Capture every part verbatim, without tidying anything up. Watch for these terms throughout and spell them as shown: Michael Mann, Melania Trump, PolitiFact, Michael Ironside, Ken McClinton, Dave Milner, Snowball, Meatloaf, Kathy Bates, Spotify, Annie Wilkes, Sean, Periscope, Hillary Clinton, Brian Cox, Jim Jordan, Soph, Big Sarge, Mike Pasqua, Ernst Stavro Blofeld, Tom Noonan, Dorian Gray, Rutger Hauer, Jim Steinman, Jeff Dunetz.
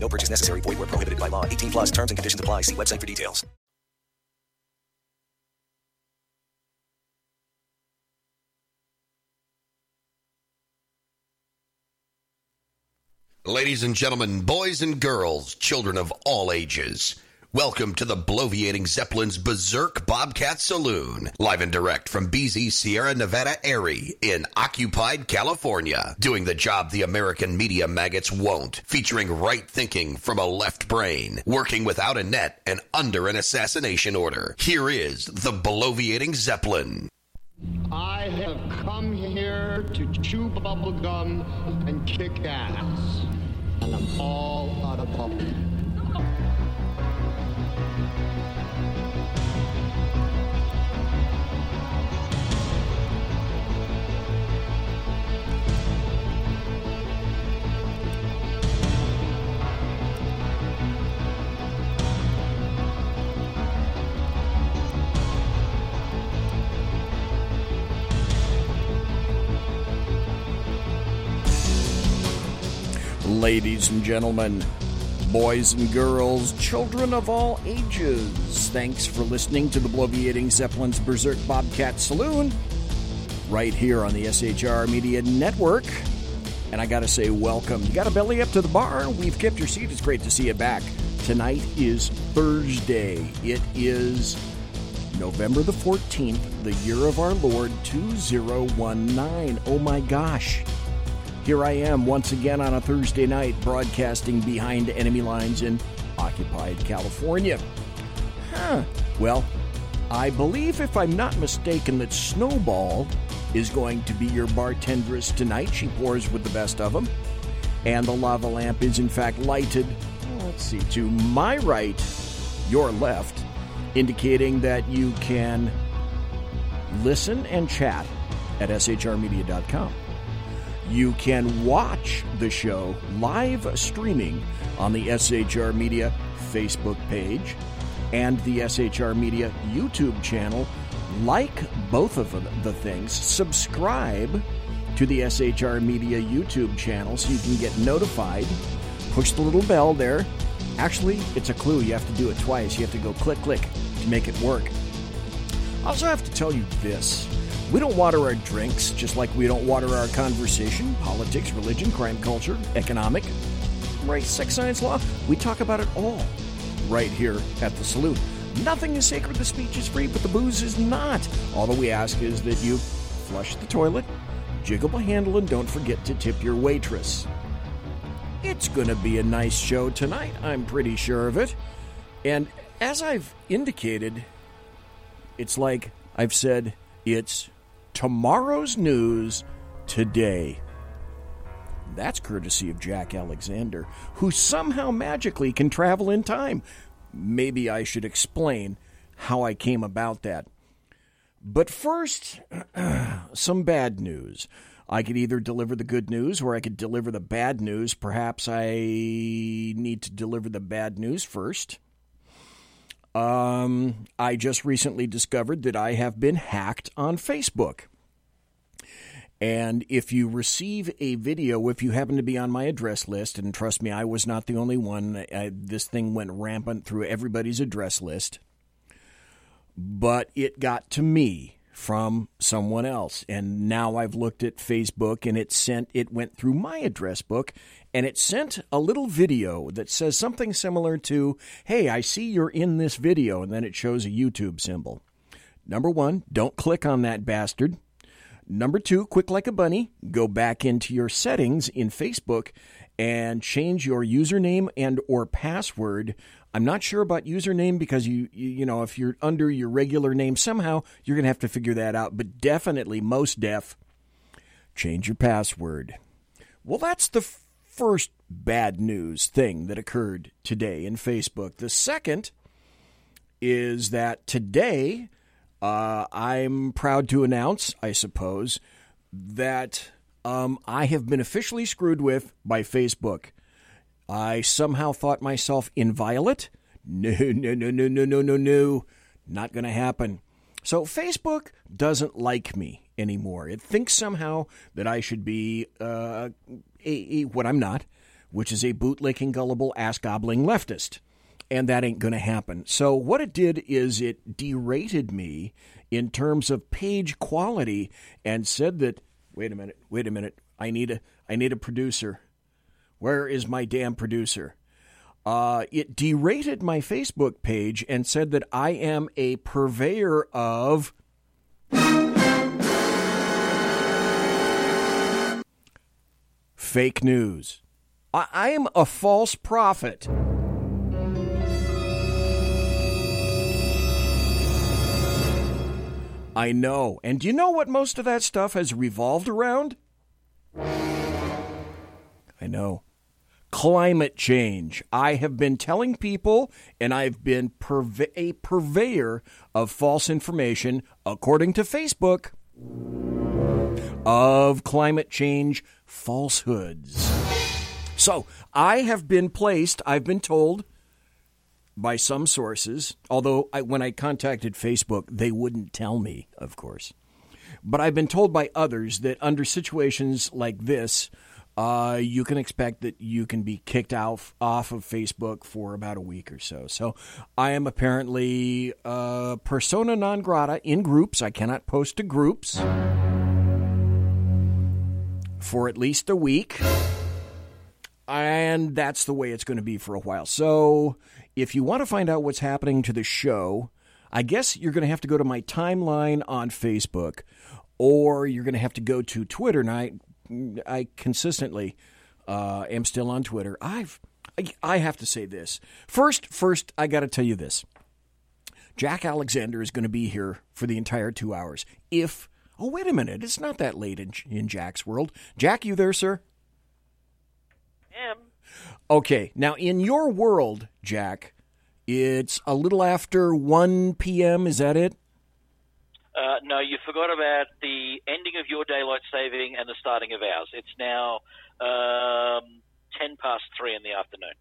No purchase necessary. Void where prohibited by law. eighteen plus terms and conditions apply. See website for details. Ladies and gentlemen, boys and girls, children of all ages, welcome to the Bloviating Zeppelin's Berserk Bobcat Saloon, live and direct from B Z Sierra Nevada Airy in occupied California, doing the job the American media maggots won't, featuring right thinking from a left brain, working without a net and under an assassination order. Here is the Bloviating Zeppelin. I have come here to chew bubblegum and kick ass, and I'm all out of bubblegum. Ladies and gentlemen, boys and girls, children of all ages, thanks for listening to the Bloviating Zeppelin's Berserk Bobcat Saloon, right here on the S H R Media Network. And I gotta say, welcome. You got a belly up to the bar? We've kept your seat. It's great to see you back. Tonight is Thursday. It is November the fourteenth, the year of our Lord, two thousand nineteen. Oh my gosh. Here I am once again on a Thursday night, broadcasting behind enemy lines in occupied California. Huh. Well, I believe, if I'm not mistaken, that Snowball is going to be your bartendress tonight. She pours with the best of them. And the lava lamp is, in fact, lighted, let's see, to my right, your left, indicating that you can listen and chat at S H R media dot com. You can watch the show live streaming on the S H R Media Facebook page and the S H R Media YouTube channel. Like both of the things. Subscribe to the S H R Media YouTube channel so you can get notified. Push the little bell there. Actually, it's a clue. You have to do it twice. You have to go click, click to make it work. I also have to tell you this. We don't water our drinks, just like we don't water our conversation, politics, religion, crime, culture, economic, race, sex, science, law. We talk about it all right here at the saloon. Nothing is sacred. The speech is free, but the booze is not. All that we ask is that you flush the toilet, jiggle the handle, and don't forget to tip your waitress. It's going to be a nice show tonight. I'm pretty sure of it. And as I've indicated, it's like I've said, it's tomorrow's news today. That's courtesy of Jack Alexander, who somehow magically can travel in time. Maybe I should explain how I came about that. But first, some bad news. I could either deliver the good news or I could deliver the bad news. Perhaps I need to deliver the bad news first. Um, I just recently discovered that I have been hacked on Facebook. And if you receive a video, if you happen to be on my address list, and trust me, I was not the only one. I, this thing went rampant through everybody's address list. But it got to me from someone else. And now I've looked at Facebook, and it sent, it went through my address book, and it sent a little video that says something similar to, hey, I see you're in this video, and then it shows a YouTube symbol. Number one, don't click on that bastard. Number two, quick like a bunny, go back into your settings in Facebook and change your username and or password. I'm not sure about username because, you you, you know, if you're under your regular name, somehow you're going to have to figure that out. But definitely, most def, change your password. Well, that's the f- first bad news thing that occurred today in Facebook. The second is that today uh, I'm proud to announce, I suppose, that um, I have been officially screwed with by Facebook. I somehow thought myself inviolate. No, no, no, no, no, no, no, no. Not going to happen. So Facebook doesn't like me anymore. It thinks somehow that I should be uh, a, a, what I'm not, which is a bootlicking, gullible, ass-gobbling leftist. And that ain't going to happen. So what it did is it derated me in terms of page quality and said that, wait a minute, wait a minute, I need a, I need a producer. Where is my damn producer? Uh, it derated my Facebook page and said that I am a purveyor of fake news. I, I am a false prophet. I know. And do you know what most of that stuff has revolved around? I know. Climate change. I have been telling people, and I've been purve- a purveyor of false information, according to Facebook, of climate change falsehoods. So I have been placed, I've been told by some sources, although I, when I contacted Facebook, they wouldn't tell me, of course. But I've been told by others that under situations like this, Uh, you can expect that you can be kicked out off of Facebook for about a week or so. So I am apparently uh, persona non grata in groups. I cannot post to groups for at least a week. And that's the way it's going to be for a while. So if you want to find out what's happening to the show, I guess you're going to have to go to my timeline on Facebook, or you're going to have to go to Twitter. And I... I consistently uh, am still on Twitter. I've, I, I have to say this. First, first, I got to tell you this. Jack Alexander is going to be here for the entire two hours. If, oh, wait a minute. It's not that late in, in Jack's world. Jack, you there, sir? I am. Okay. Now, in your world, Jack, it's a little after one p.m. Is that it? Uh, no, you forgot about the ending of your daylight saving and the starting of ours. It's now um, ten past three in the afternoon.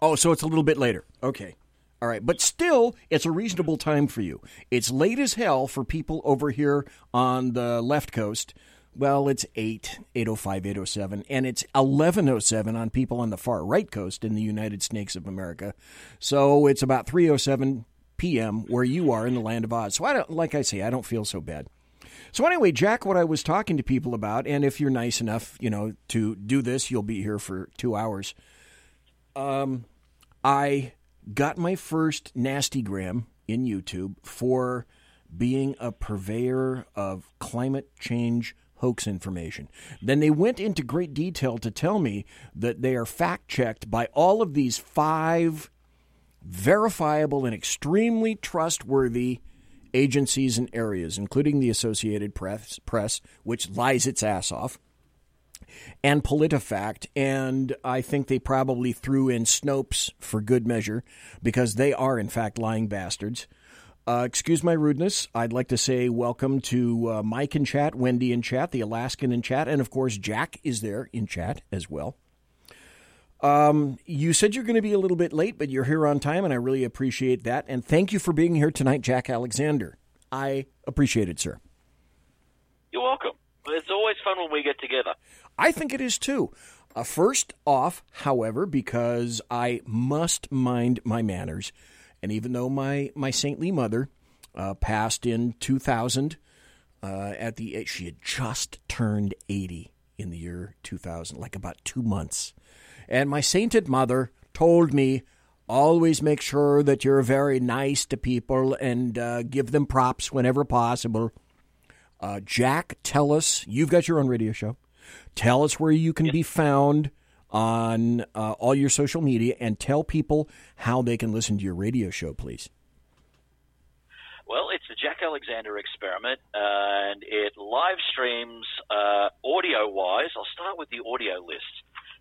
Oh, so it's a little bit later. Okay. All right. But still, it's a reasonable time for you. It's late as hell for people over here on the left coast. Well, it's eight, eight oh five, eight oh seven, and it's eleven oh seven on people on the far right coast in the United Snakes of America. So it's about three oh seven p.m. where you are in the land of Oz. So I don't, like I say, I don't feel so bad. So anyway, Jack, what I was talking to people about, and if you're nice enough, you know, to do this, you'll be here for two hours. Um, I got my first nastygram in YouTube for being a purveyor of climate change hoax information. Then they went into great detail to tell me that they are fact-checked by all of these five verifiable and extremely trustworthy agencies and areas, including the Associated Press, Press, which lies its ass off, and PolitiFact, and I think they probably threw in Snopes for good measure, because they are, in fact, lying bastards. Uh, excuse my rudeness. I'd like to say welcome to uh, Mike in chat, Wendy in chat, the Alaskan in chat, and, of course, Jack is there in chat as well. Um, you said you're going to be a little bit late, but you're here on time, and I really appreciate that. And thank you for being here tonight, Jack Alexander. I appreciate it, sir. You're welcome. It's always fun when we get together. I think it is, too. Uh, first off, however, because I must mind my manners, and even though my, my saintly mother uh, passed in two thousand, uh, at the she had just turned eighty in the year two thousand, like about two months. And my sainted mother told me, always make sure that you're very nice to people and uh, give them props whenever possible. Uh, Jack, tell us, you've got your own radio show. Tell us where you can be found on uh, all your social media, and tell people how they can listen to your radio show, please. Well, it's the Jack Alexander Experiment, and it live streams uh, audio-wise. I'll start with the audio list,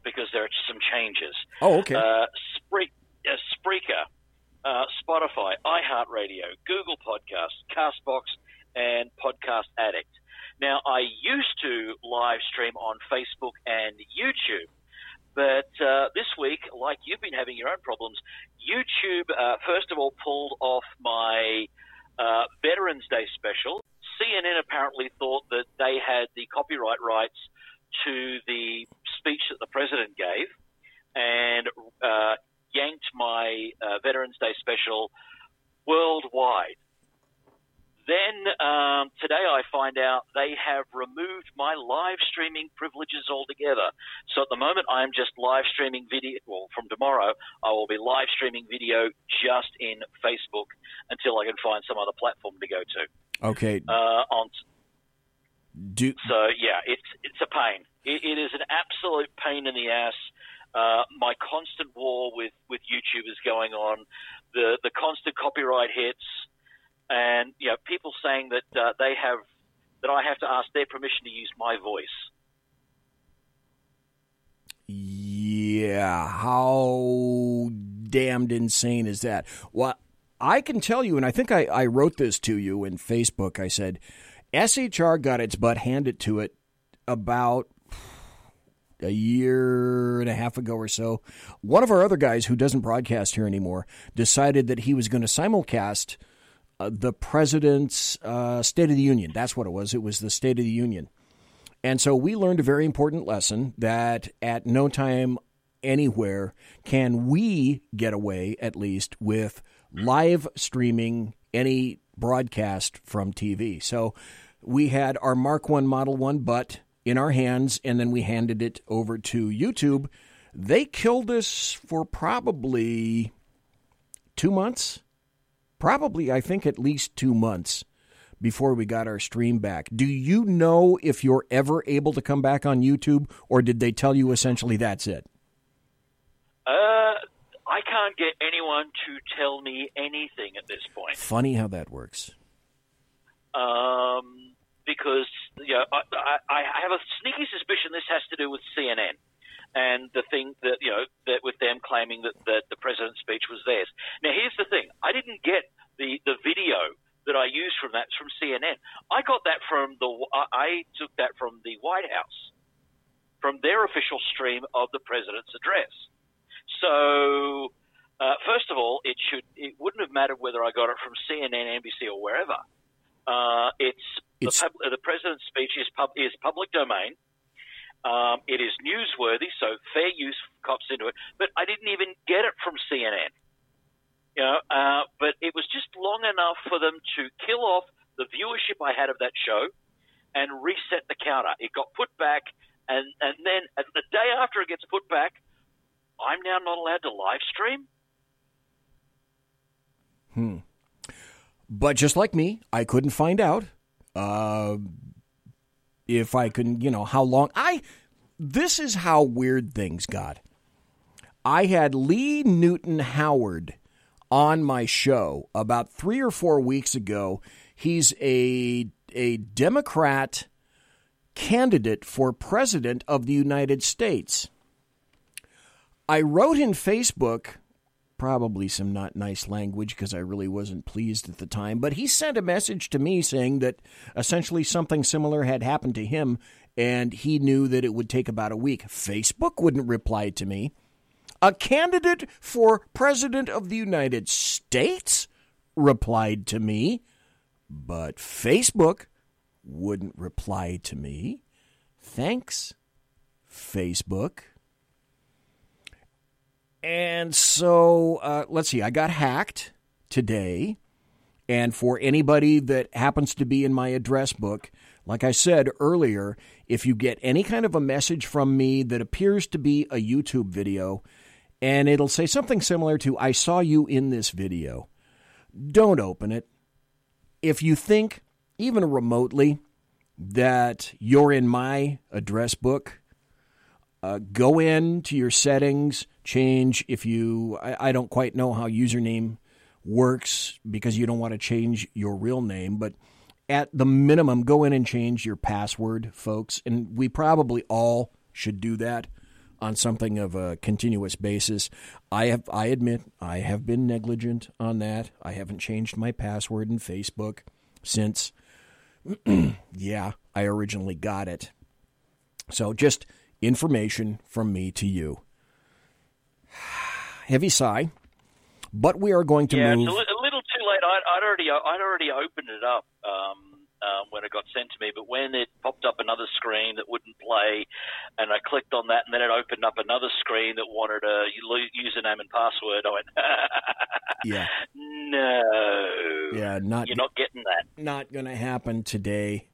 because there are some changes. Oh, okay. Uh, Spre- uh, Spreaker uh, Spotify, iHeartRadio, Google Podcasts, CastBox, and Podcast Addict. Now, I used to live stream on Facebook and YouTube, but uh, this week, like you've been having your own problems, YouTube, uh, first of all, pulled off my uh, Veterans Day special. C N N apparently thought that they had the copyright rights to the speech that the president gave and uh, yanked my uh, Veterans Day special worldwide. Then um, today I find out they have removed my live streaming privileges altogether. So at the moment I am just live streaming video. Well, from tomorrow I will be live streaming video just in Facebook until I can find some other platform to go to. Okay. Uh, on. Do- so yeah, it's it's a pain. It, it is an absolute pain in the ass. Uh, my constant war with with YouTube is going on. The the constant copyright hits. And you know, people saying that uh, they have that I have to ask their permission to use my voice. Yeah, how damned insane is that? Well, I can tell you, and I think I, I wrote this to you in Facebook. I said, S H R got its butt handed to it about a year and a half ago or so. One of our other guys who doesn't broadcast here anymore decided that he was going to simulcast Uh, the president's uh, State of the Union. That's what it was. It was the State of the Union. And so we learned a very important lesson that at no time anywhere can we get away, at least, with live streaming any broadcast from T V. So we had our Mark one Model one butt in our hands, and then we handed it over to YouTube. They killed us for probably two months. Probably, I think, at least two months before we got our stream back. Do you know if you're ever able to come back on YouTube, or did they tell you essentially that's it? Uh, I can't get anyone to tell me anything at this point. Funny how that works. Um, because you know, I, I, I have a sneaky suspicion this has to do with C N N. And the thing that, you know, that with them claiming that, that the president's speech was theirs. Now, here's the thing. I didn't get the, the video that I used from that from C N N. I got that from the I took that from the White House, from their official stream of the president's address. So, uh, first of all, it should it wouldn't have mattered whether I got it from C N N, N B C, or wherever. Uh, it's, it's the, pub, the president's speech is pub, is public domain. Um, it is newsworthy, so fair use cops into it. But I didn't even get it from C N N. You know, uh, but it was just long enough for them to kill off the viewership I had of that show and reset the counter. It got put back, and, and then the day after it gets put back, I'm now not allowed to live stream? Hmm. But just like me, I couldn't find out. Uh... If I can, you know, how long I this is how weird things got. I had Lee Newton Howard on my show about three or four weeks ago. He's a a Democrat candidate for president of the United States. I wrote in Facebook, probably some not nice language because I really wasn't pleased at the time, but he sent a message to me saying that essentially something similar had happened to him and he knew that it would take about a week. Facebook wouldn't reply to me. A candidate for president of the United States replied to me, but Facebook wouldn't reply to me. Thanks, Facebook. And so, uh, let's see, I got hacked today, and for anybody that happens to be in my address book, like I said earlier, if you get any kind of a message from me that appears to be a YouTube video, and it'll say something similar to, I saw you in this video, don't open it. If you think, even remotely, that you're in my address book, Uh, go in to your settings, change if you, I, I don't quite know how username works because you don't want to change your real name, but at the minimum, go in and change your password, folks. And we probably all should do that. on something of a continuous basis. I have, I admit, I have been negligent on that. I haven't changed my password in Facebook since, yeah, I originally got it. So just information from me to you. Heavy sigh, but we are going to yeah, move. Yeah, it's a little too late. I'd, I'd already, I'd already opened it up. Um... Uh, when it got sent to me, but when it popped up another screen that wouldn't play, and I clicked on that, and then it opened up another screen that wanted a username and password. I went, yeah, no, yeah, not you're not getting that. Not going to happen today.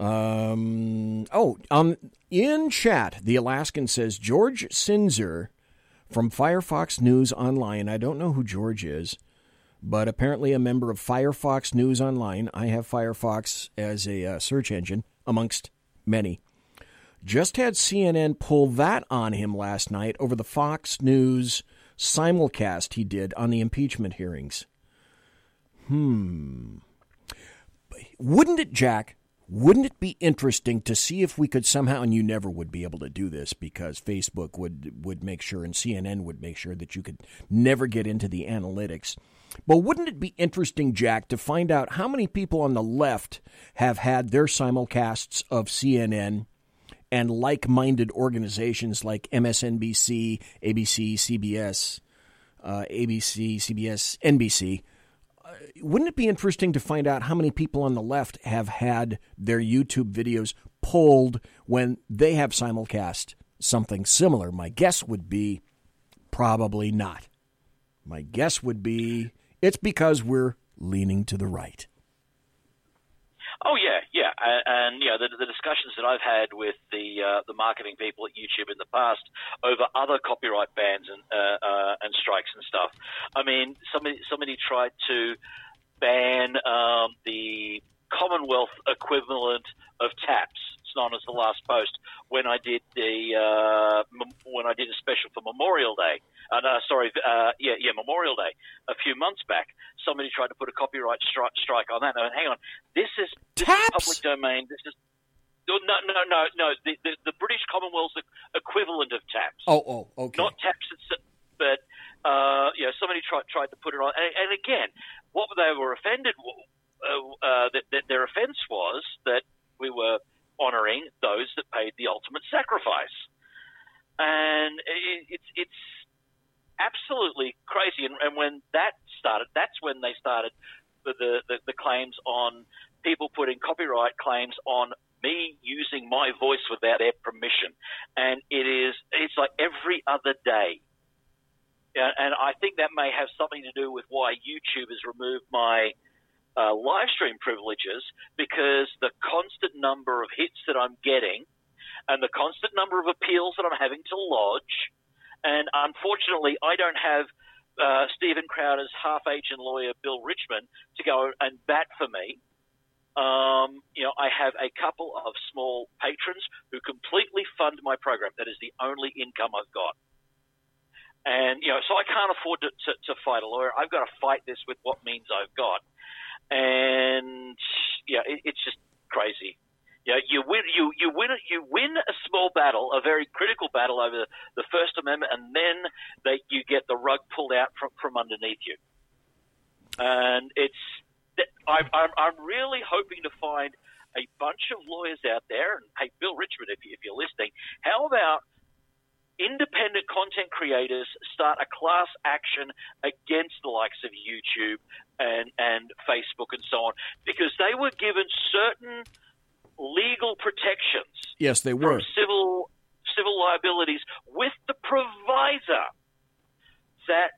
Um, oh, um, in chat, the Alaskan says George Sinzer from Firefox News Online. I don't know who George is, but apparently a member of Firefox News Online. I have Firefox as a uh, search engine, amongst many. Just had C N N pull that on him last night over the Fox News simulcast he did on the impeachment hearings. Hmm. Wouldn't it, Jack, wouldn't it be interesting to see if we could somehow, and you never would be able to do this because Facebook would, would make sure and C N N would make sure that you could never get into the analytics. But wouldn't it be interesting, Jack, to find out how many people on the left have had their simulcasts of C N N and like-minded organizations like M S N B C, A B C, C B S, uh, A B C, C B S, N B C? Uh, wouldn't it be interesting to find out how many people on the left have had their YouTube videos pulled when they have simulcast something similar? My guess would be probably not. My guess would be... it's because we're leaning to the right. Oh, yeah, yeah. And, you know, the, the discussions that I've had with the uh, the marketing people at YouTube in the past over other copyright bans and uh, uh, and strikes and stuff. I mean, somebody, somebody tried to ban um, the Commonwealth equivalent of TAPS, it's known as The Last Post, when I did the uh, mem- when I did a special for Memorial Day. Uh, no, sorry, uh, yeah, yeah, Memorial Day. A few months back, somebody tried to put a copyright stri- strike on that. I went, hang on, this is, this is public domain. This is no, no, no, no. The, the, the British Commonwealth's equivalent of TAPS. Oh, oh, okay. Not TAPS, but uh, you know, somebody tried tried to put it on. And, and again, what they were offended uh, uh, that, that their offence was that we were honouring those that paid the ultimate sacrifice, and it, it's it's. absolutely crazy, and, and when that started, that's when they started the, the, the claims on people putting copyright claims on me using my voice without their permission, and it is it's like every other day, and I think that may have something to do with why YouTube has removed my uh, live stream privileges, because the constant number of hits that I'm getting, and the constant number of appeals that I'm having to lodge. And unfortunately, I don't have uh, Stephen Crowder's half-aged lawyer, Bill Richmond, to go and bat for me. Um, you know, I have a couple of small patrons who completely fund my program. That is the only income I've got. And, you know, so I can't afford to, to, to fight a lawyer. I've got to fight this with what means I've got. And, yeah, it, it's just crazy. Yeah, you win. You you win. You win a small battle, a very critical battle over the First Amendment, and then they, you get the rug pulled out from, from underneath you. And it's, I'm I'm really hoping to find a bunch of lawyers out there. And hey, Bill Richmond, if you, if you're listening, how about independent content creators start a class action against the likes of YouTube and and Facebook and so on, because they were given certain legal protections. Yes, they were. From civil civil liabilities, with the proviso that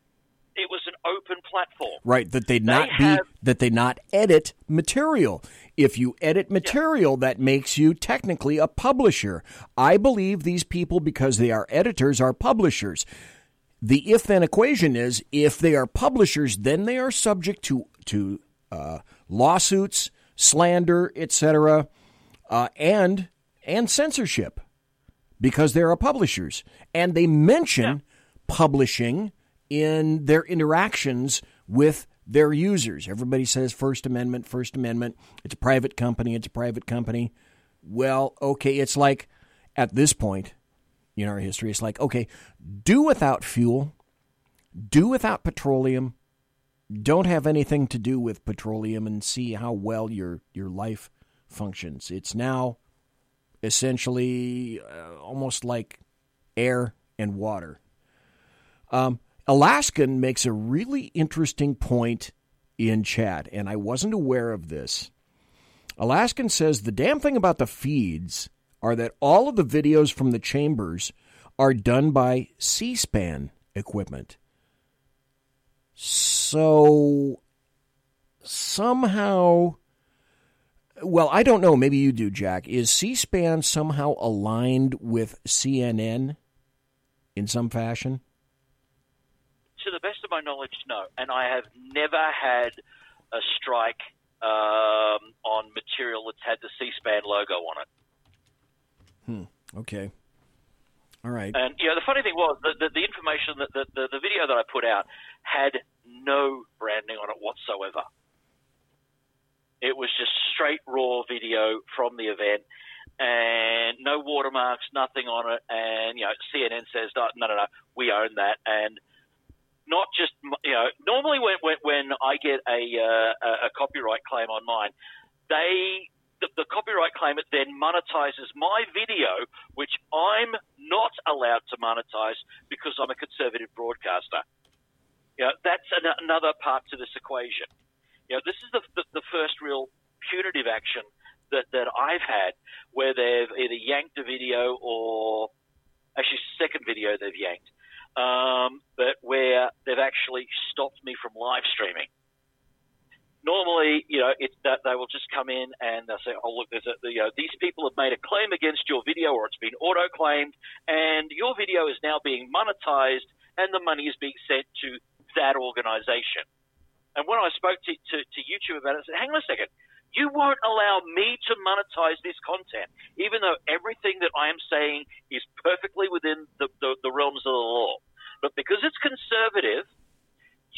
it was an open platform. Right, that they not they be have, that they not edit material. If you edit material, yeah. that makes you technically a publisher. I believe these people, because they are editors, are publishers. The if-then equation is if they are publishers, then they are subject to to uh, lawsuits, slander, et cetera. Uh, and and censorship, because there are publishers, and they mention yeah. publishing in their interactions with their users. Everybody says First Amendment, First Amendment. It's a private company. It's a private company. Well, okay. It's like at this point, in our history. It's like, okay, do without fuel, do without petroleum, don't have anything to do with petroleum, and see how well your, your life functions. It's now essentially uh, almost like air and water. Um, Alaskan makes a really interesting point in chat, and I wasn't aware of this. Alaskan says, the damn thing about the feeds are that all of the videos from the chambers are done by C-SPAN equipment. So somehow, well, I don't know. Maybe you do, Jack. Is C-SPAN somehow aligned with C N N in some fashion? To the best of my knowledge, no. And I have never had a strike um, on material that's had the C-SPAN logo on it. Hmm. Okay. All right. And, you know, the funny thing was that the, the information, that the, the, the video that I put out had no branding on it whatsoever. It was just straight raw video from the event and no watermarks, nothing on it. And, you know, C N N says, no, no, no, no we own that. And not just, you know, normally when when, when I get a, uh, a copyright claim on mine, they... The, the copyright claimant then monetizes my video, which I'm not allowed to monetize because I'm a conservative broadcaster. You know, that's an, another part to this equation. You know, this is the, the, the first real punitive action that, that I've had where they've either yanked a video or actually second video they've yanked, um, but where they've actually stopped me from live streaming. Normally, you know, it's that they will just come in and they'll say, oh, look, there's a, you know, these people have made a claim against your video or it's been auto-claimed and your video is now being monetized and the money is being sent to that organization. And when I spoke to, to, to YouTube about it, I said, hang on a second, you won't allow me to monetize this content, even though everything that I am saying is perfectly within the, the, the realms of the law. But because it's conservative,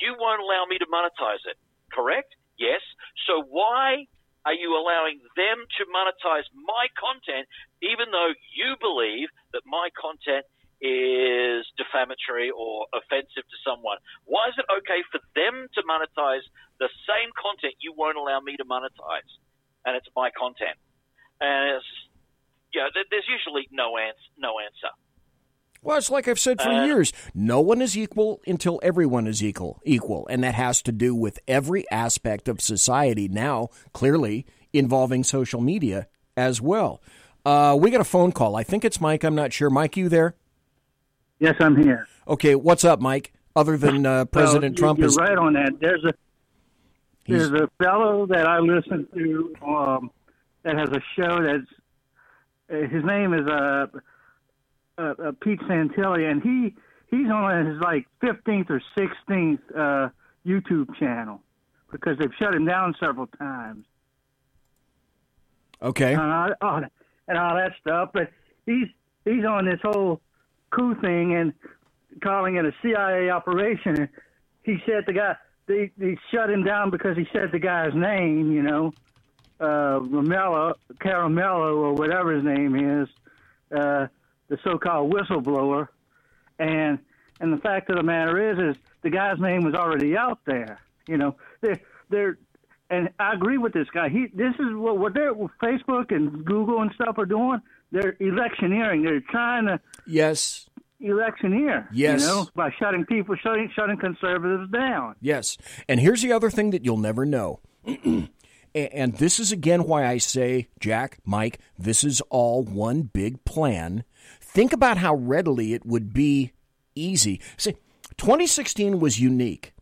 you won't allow me to monetize it, correct? Yes. So why are you allowing them to monetize my content, even though you believe that my content is defamatory or offensive to someone? Why is it okay for them to monetize the same content you won't allow me to monetize? And it's my content. And it's, you know, there's usually no ans- no answer. Well, it's like I've said for uh, years, no one is equal until everyone is equal, equal, and that has to do with every aspect of society now, clearly involving social media as well. Uh, we got a phone call. I think it's Mike. I'm not sure. Mike, you there? Yes, I'm here. Okay, what's up, Mike? Other than uh, President well, Trump, you're is right on that. There's a there's a fellow that I listen to um, that has a show that's uh, his name is a. Uh, Uh, uh, Pete Santilli, and he, he's on his, like, fifteenth or sixteenth uh, YouTube channel because they've shut him down several times. Okay. And all, all, and all that stuff, but he's he's on this whole coup thing and calling it a C I A operation. And he said the guy, they, they shut him down because he said the guy's name, you know, uh, Romello, Caramello, or whatever his name is, uh, the so-called whistleblower, and and the fact of the matter is, is the guy's name was already out there. You know, they're, they're and I agree with this guy. He, this is what what they're what Facebook and Google and stuff are doing. They're electioneering. They're trying to yes electioneer. Yes, you know, by shutting people, shutting shutting conservatives down. Yes, and here's the other thing that you'll never know. And this is, again, why I say, Jack, Mike, this is all one big plan. Think about how readily it would be easy. See, twenty sixteen was unique.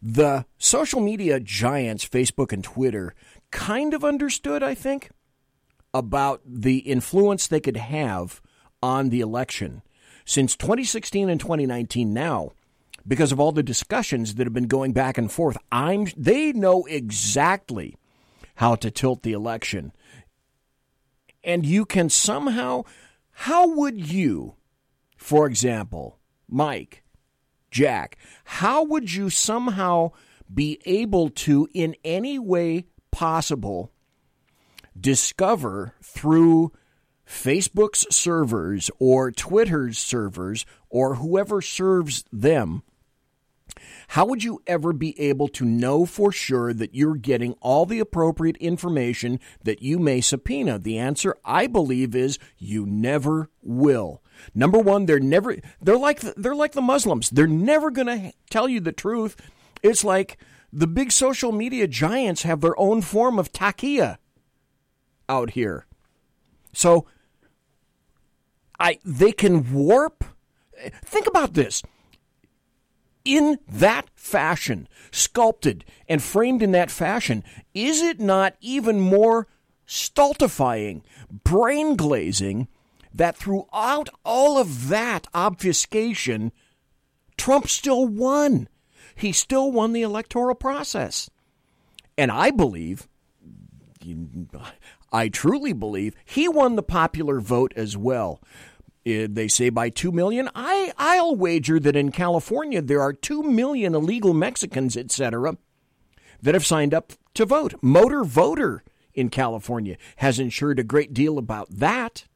The social media giants, Facebook and Twitter, kind of understood, I think, about the influence they could have on the election. Since twenty sixteen and twenty nineteen now, because of all the discussions that have been going back and forth, I'm they know exactly how to tilt the election. And you can somehow, how would you, for example, Mike, Jack, how would you somehow be able to, in any way possible, discover through Facebook's servers or Twitter's servers or whoever serves them, how would you ever be able to know for sure that you're getting all the appropriate information that you may subpoena? The answer, I believe, is you never will. Number one, they're never they're like they're like the Muslims. They're never going to tell you the truth. It's like the big social media giants have their own form of taqiyya out here. So I they can warp. Think about this. In that fashion, sculpted and framed in that fashion, is it not even more stultifying, brain glazing, that throughout all of that obfuscation, Trump still won? He still won the electoral process. And I believe, I truly believe, he won the popular vote as well. They say by two million. I, I'll wager that in California there are two million illegal Mexicans, et cetera, that have signed up to vote. Motor voter in California has ensured a great deal about that.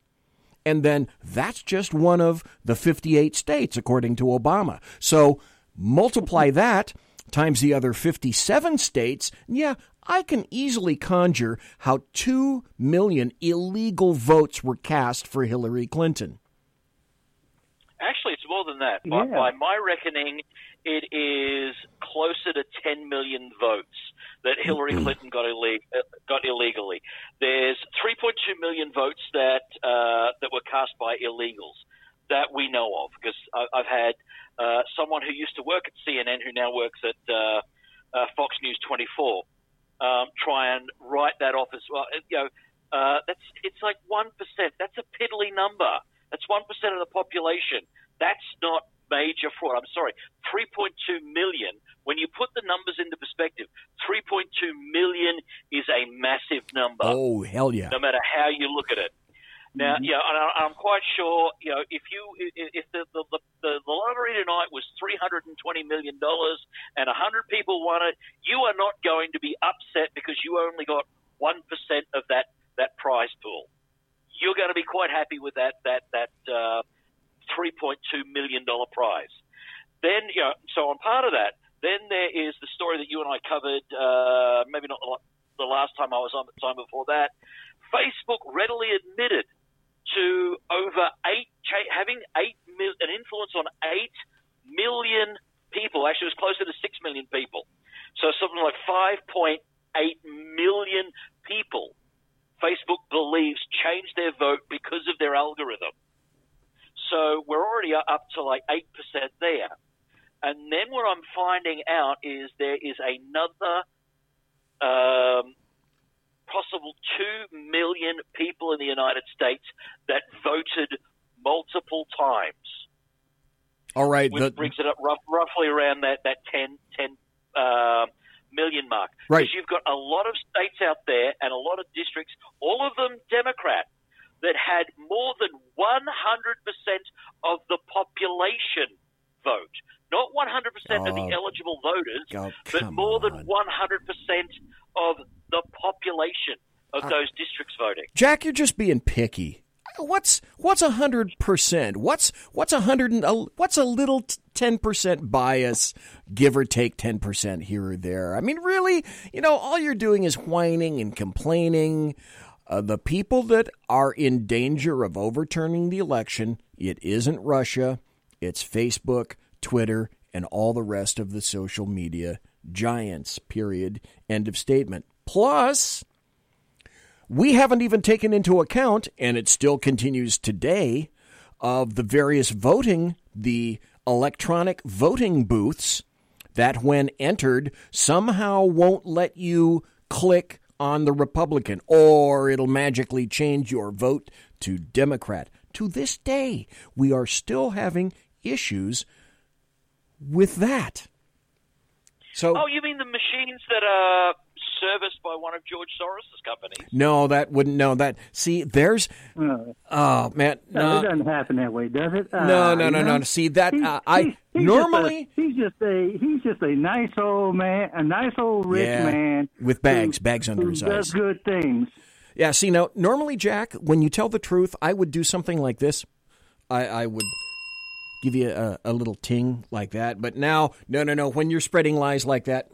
And then that's just one of the fifty-eight states, according to Obama. So multiply that times the other fifty-seven states. Yeah, I can easily conjure how two million illegal votes were cast for Hillary Clinton. Actually, it's more than that. Yeah. By, by my reckoning, it is closer to ten million votes that Hillary Clinton got, illeg- got illegally. There's three point two million votes that uh, that were cast by illegals that we know of, because I've had uh, someone who used to work at C N N who now works at uh, uh, Fox News twenty-four um, try and write that off as well. You know, uh, that's it's like one percent. That's a piddly number. That's one percent of the population. That's not major fraud. I'm sorry, three point two million. When you put the numbers into perspective, three point two million is a massive number. Oh, hell yeah. No matter how you look at it. Now, yeah, and I'm quite sure, you know, if you if the the, the, the lottery tonight was three hundred twenty million dollars and one hundred people won it, you are not going to be upset because you only got one percent of that, that prize pool. You're going to be quite happy with that that that uh, three point two million dollars prize. Then, you know, so on part of that, then there is the story that you and I covered, uh, maybe not the last time I was on, the time before that. Facebook readily admitted to over eight having eight mil, an influence on eight million people. Actually, it was closer to six million people. So something like five point eight million people Facebook believes changed their vote because of their algorithm. So we're already up to like eight percent there. And then what I'm finding out is there is another um, possible two million people in the United States that voted multiple times. All right. Which the... brings it up rough, roughly around that, that ten, ten uh, million mark. Right. Because you've got a lot of states out there and a lot of districts, all of them Democrat, that had more than one hundred percent of the population vote. Not one hundred percent oh, of the eligible voters, oh, but more on. than one hundred percent of the population of uh, those districts voting. Jack, you're just being picky. What's what's one hundred percent? What's what's one hundred what's a little ten percent bias, give or take ten percent here or there? I mean, really, you know, all you're doing is whining and complaining. Uh, the people that are in danger of overturning the election, it isn't Russia, it's Facebook, Twitter, and all the rest of the social media giants, period, end of statement. Plus, we haven't even taken into account, and it still continues today, of the various voting, the electronic voting booths that when entered somehow won't let you click on the Republican or it'll magically change your vote to Democrat. To this day, we are still having issues with that. So, oh, you mean the machines that are serviced by one of George Soros' companies? No, that wouldn't. No, that. See, there's. No. Oh, man. No, no, it doesn't happen that way, does it? No, uh, no, no, no, no. See that? He, uh, I he, he's normally just a, he's just a he's just a nice old man, a nice old rich yeah, man with bags, who, bags under who his does eyes. Does good things. Yeah, see, now, normally, Jack, when you tell the truth, I would do something like this. I, I would give you a, a little ting like that. But now, no, no, no, when you're spreading lies like that...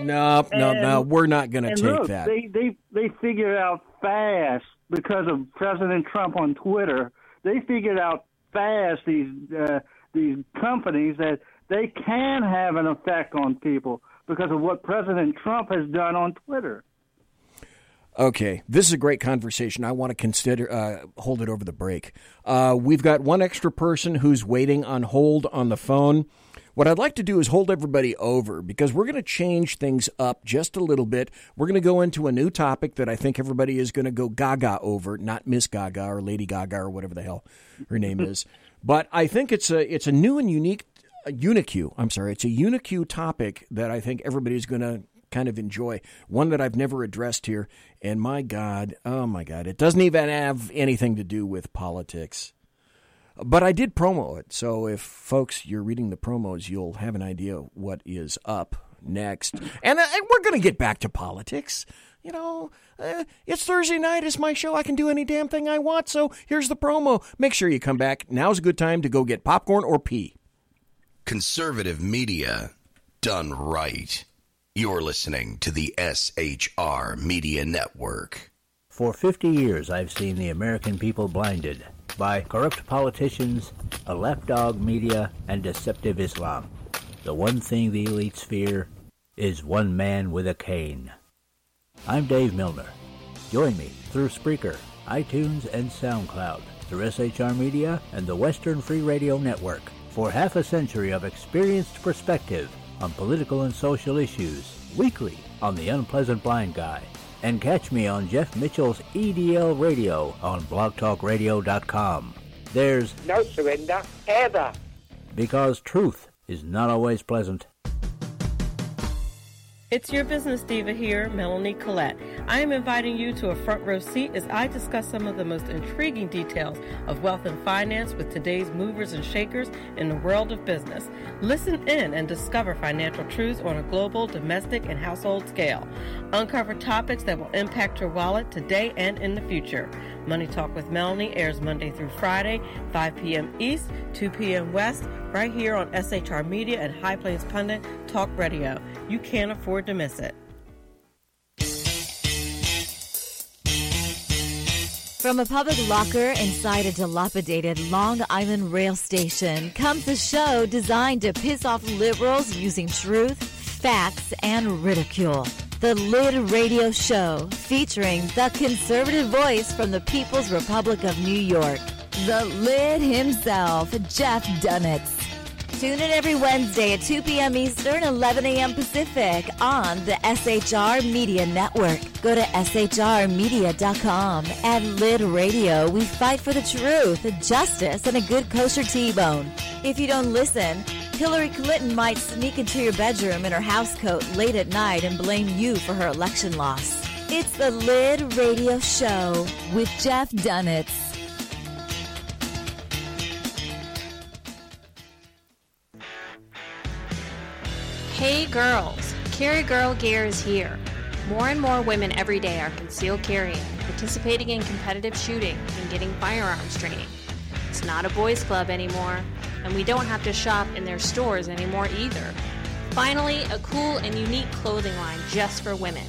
No, no, no, we're not going to take look, that. They, they, they figured out fast, because of President Trump on Twitter, they figured out fast these uh, these companies that they can have an effect on people because of what President Trump has done on Twitter. Okay, this is a great conversation. I want to consider uh, hold it over the break. Uh, we've got one extra person who's waiting on hold on the phone. What I'd like to do is hold everybody over, because we're going to change things up just a little bit. We're going to go into a new topic that I think everybody is going to go gaga over, not Miss Gaga or Lady Gaga or whatever the hell her name is. But I think it's a it's a new and unique uh, unique. I'm sorry, it's a unique topic that I think everybody's going to kind of enjoy. One that I've never addressed here, and my God, oh my God, it doesn't even have anything to do with politics. But I did promo it, so if, folks, you're reading the promos, you'll have an idea what is up next. And, uh, and we're going to get back to politics. You know, uh, it's Thursday night. It's my show. I can do any damn thing I want, so here's the promo. Make sure you come back. Now's a good time to go get popcorn or pee. Conservative media done right. You're listening to the S H R Media Network. For fifty years, I've seen the American people blinded by corrupt politicians, a lapdog media, and deceptive Islam. The one thing the elites fear is one man with a cane. I'm Dave Milner. Join me through Spreaker, iTunes, and SoundCloud, through S H R Media and the Western Free Radio Network, for half a century of experienced perspective on political and social issues, weekly on The Unpleasant Blind Guy. And catch me on Jeff Mitchell's E D L Radio on blog talk radio dot com. There's no surrender ever, because truth is not always pleasant. It's your business diva here, Melanie Collette. I am inviting you to a front row seat as I discuss some of the most intriguing details of wealth and finance with today's movers and shakers in the world of business. Listen in and discover financial truths on a global, domestic, and household scale. Uncover topics that will impact your wallet today and in the future. Money Talk with Melanie airs Monday through Friday, five p.m. East, two p.m. West, right here on S H R Media and High Plains Pundit Talk Radio. You can't afford to miss it. From a public locker inside a dilapidated Long Island rail station comes a show designed to piss off liberals using truth, facts, and ridicule. The Lid Radio Show, featuring the conservative voice from the People's Republic of New York, the Lid himself, Jeff Dunetz. Tune in every Wednesday at two p.m. Eastern, eleven a.m. Pacific on the S H R Media Network. Go to S H R media dot com. At Lid Radio, we fight for the truth, justice, and a good kosher T-bone. If you don't listen, Hillary Clinton might sneak into your bedroom in her housecoat late at night and blame you for her election loss. It's the Lid Radio Show with Jeff Dunetz. Hey girls, Carry Girl Gear is here. More and more women every day are concealed carrying, participating in competitive shooting, and getting firearms training. It's not a boys' club anymore, and we don't have to shop in their stores anymore either. Finally, a cool and unique clothing line just for women.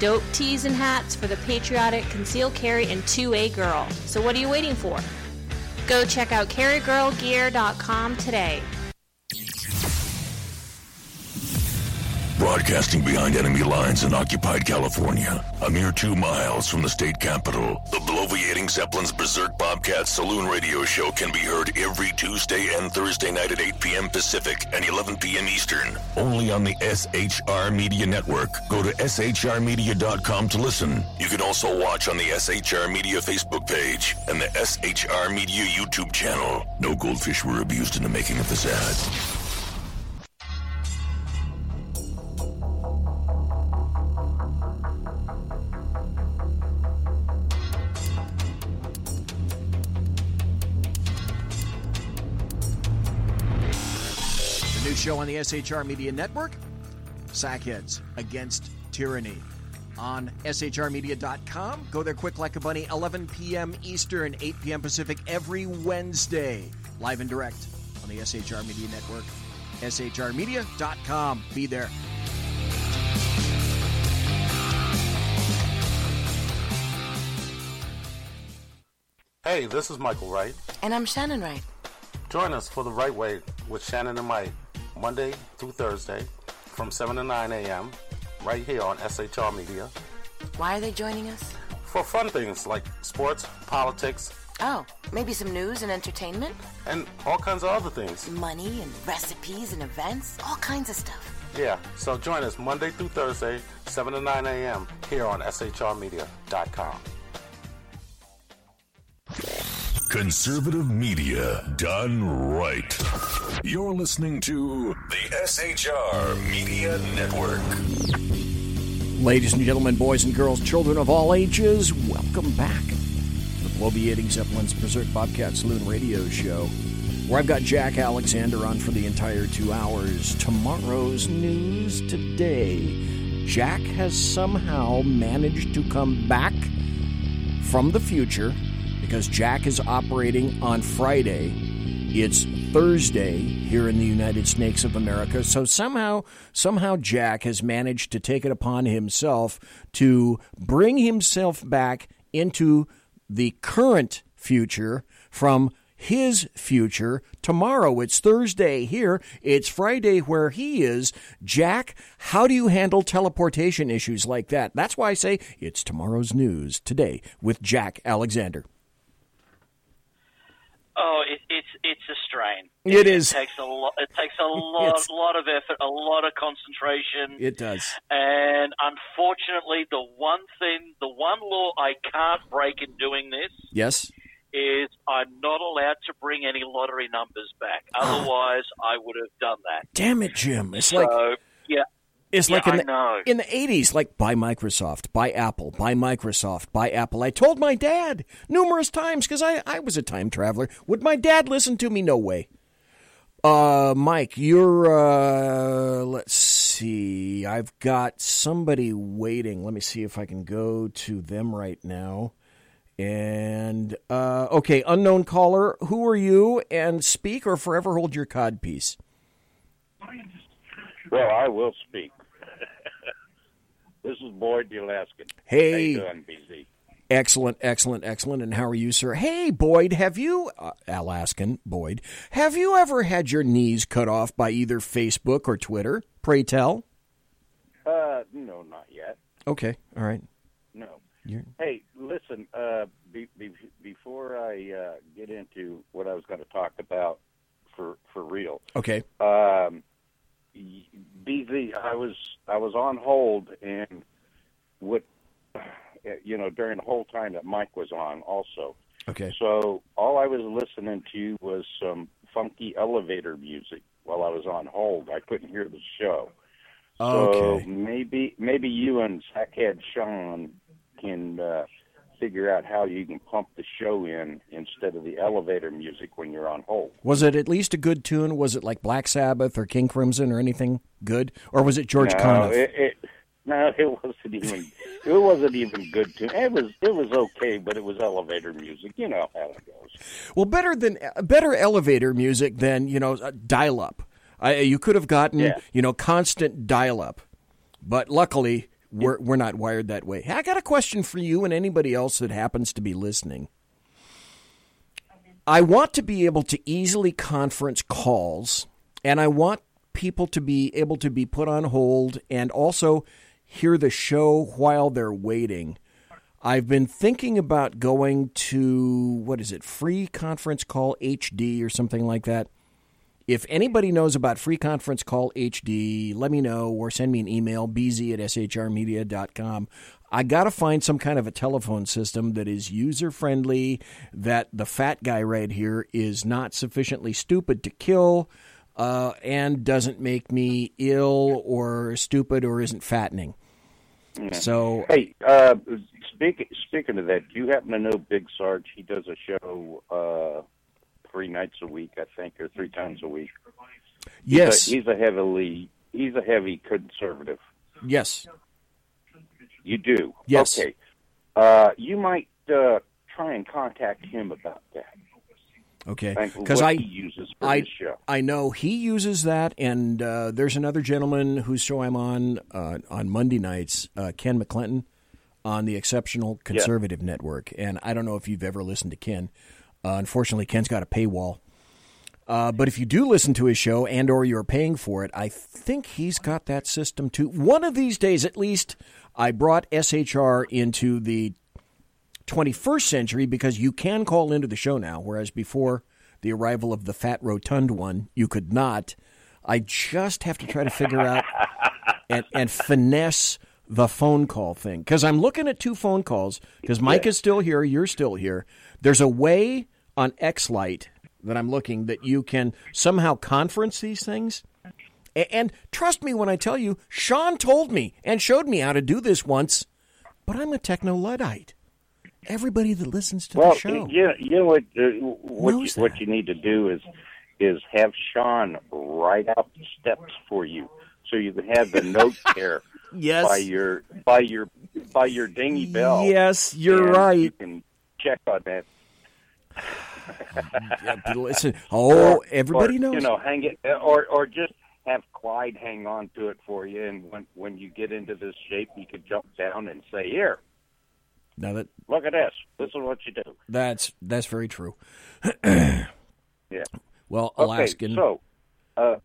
Dope tees and hats for the patriotic concealed carry and two A girl. So what are you waiting for? Go check out carry girl gear dot com today. Broadcasting behind enemy lines in occupied California, a mere two miles from the state capital, the Bloviating Zeppelin's Berserk Bobcat Saloon radio show can be heard every Tuesday and Thursday night at eight p.m. Pacific and eleven p.m. Eastern, only on the S H R Media Network. Go to S H R media dot com to listen. You can also watch on the S H R Media Facebook page and the S H R Media YouTube channel. No goldfish were abused in the making of this ad. Show on the S H R Media Network, Sackheads Against Tyranny. on S H R media dot com. Go there quick like a bunny, eleven p.m. Eastern, eight p.m. Pacific, every Wednesday, live and direct on the S H R Media Network, S H R media dot com. Be there. Hey, this is Michael Wright. And I'm Shannon Wright. Join us for The Right Way with Shannon and Mike, Monday through Thursday from seven to nine a.m. right here on S H R Media. Why are they joining us? For fun things like sports, politics. Oh, maybe some news and entertainment. And all kinds of other things. Money and recipes and events, all kinds of stuff. Yeah, so join us Monday through Thursday, seven to nine a.m. here on S H R media dot com. Conservative media done right. You're listening to the S H R Media Network. Ladies and gentlemen, boys and girls, children of all ages, welcome back to the Bloviating Zeppelin's Berserk Bobcat Saloon radio show, where I've got Jack Alexander on for the entire two hours. Tomorrow's news today. Jack has somehow managed to come back from the future. Because Jack is operating on Friday, it's Thursday here in the United Snakes of America. So somehow, somehow Jack has managed to take it upon himself to bring himself back into the current future from his future. Tomorrow, it's Thursday here. It's Friday where he is. Jack, how do you handle teleportation issues like that? That's why I say it's tomorrow's news today with Jack Alexander. Oh, it, it's it's a strain. It, it is. It takes a lot. It takes a lot, lot of effort, a lot of concentration. It does. And unfortunately, the one thing, the one law I can't break in doing this, yes, is I'm not allowed to bring any lottery numbers back. Otherwise, I would have done that. Damn it, Jim! It's so, like yeah. It's yeah, like in the, in the eighties, like buy Microsoft, buy Apple, buy Microsoft, buy Apple. I told my dad numerous times because I, I was a time traveler. Would my dad listen to me? No way. Uh, Mike, you're, uh, let's see. I've got somebody waiting. Let me see if I can go to them right now. And, uh, okay, unknown caller, who are you? And speak or forever hold your codpiece. Well, I will speak. This is Boyd, the Alaskan. Hey. How you doing, B Z? Excellent, excellent, excellent. And how are you, sir? Hey, Boyd, have you, uh, Alaskan, Boyd, have you ever had your knees cut off by either Facebook or Twitter? Pray tell. Uh, no, not yet. Okay, all right. No. You're... Hey, listen, uh, be, be, before I uh, get into what I was going to talk about for, for real. Okay. Um. B Z, I was I was on hold, and what you know during the whole time that Mike was on, also. Okay. So all I was listening to was some funky elevator music while I was on hold. I couldn't hear the show. Okay. So maybe maybe you and Sackhead Sean can uh, figure out how you can pump the show in instead of the elevator music when you're on hold. Was it at least a good tune? Was it like Black Sabbath or King Crimson or anything good? Or was it George no, Conniff? It, it, no, it wasn't even. It wasn't even good tune. It was. It was okay, but it was elevator music. You know how it goes. Well, better than better elevator music than you know dial up. I, you could have gotten yeah. you know constant dial up, but luckily. We're we're not wired that way. I got a question for you and anybody else that happens to be listening. I want to be able to easily conference calls, and I want people to be able to be put on hold and also hear the show while they're waiting. I've been thinking about going to, what is it, Free Conference Call H D or something like that. If anybody knows about Free Conference Call H D, let me know or send me an email, b z at s h r media dot com. I got to find some kind of a telephone system that is user-friendly, that the fat guy right here is not sufficiently stupid to kill, uh, and doesn't make me ill or stupid or isn't fattening. Yeah. So, hey, uh, speak, speaking of that, do you happen to know Big Sarge? He does a show... Uh... three nights a week, I think, or three times a week. Yes. He's a, he's a heavily, he's a heavy conservative. Yes. You do? Yes. Okay. Uh, you might uh, try and contact him about that. Okay, because I he uses for I, his show. I know he uses that, and uh, there's another gentleman whose show I'm on uh, on Monday nights, uh, Ken McClinton, on the Exceptional Conservative yeah. Network. And I don't know if you've ever listened to Ken. Uh, unfortunately, Ken's got a paywall. Uh, but if you do listen to his show and or you're paying for it, I think he's got that system too. One of these days, at least, I brought S H R into the twenty-first century because you can call into the show now, whereas before the arrival of the fat rotund one, you could not. I just have to try to figure out and, and finesse the phone call thing, because I'm looking at two phone calls, because Mike is still here, you're still here. There's a way on X-Lite that I'm looking that you can somehow conference these things. And, and trust me when I tell you, Sean told me and showed me how to do this once, but I'm a techno-Luddite. Everybody that listens to well, the show. Yeah, you know what? Uh, what, you, what you need to do is is have Sean write out the steps for you, so you can have the note there. Yes. By your by your by your dingy bell. Yes, you're right. You can check on that. yeah, listen. Oh, or, everybody or, knows. You know, hang it, or or just have Clyde hang on to it for you, and when when you get into this shape, you can jump down and say, "Here." Now that, look at this. This is what you do. That's that's very true. yeah. Well, Alaskan. Okay, so, uh,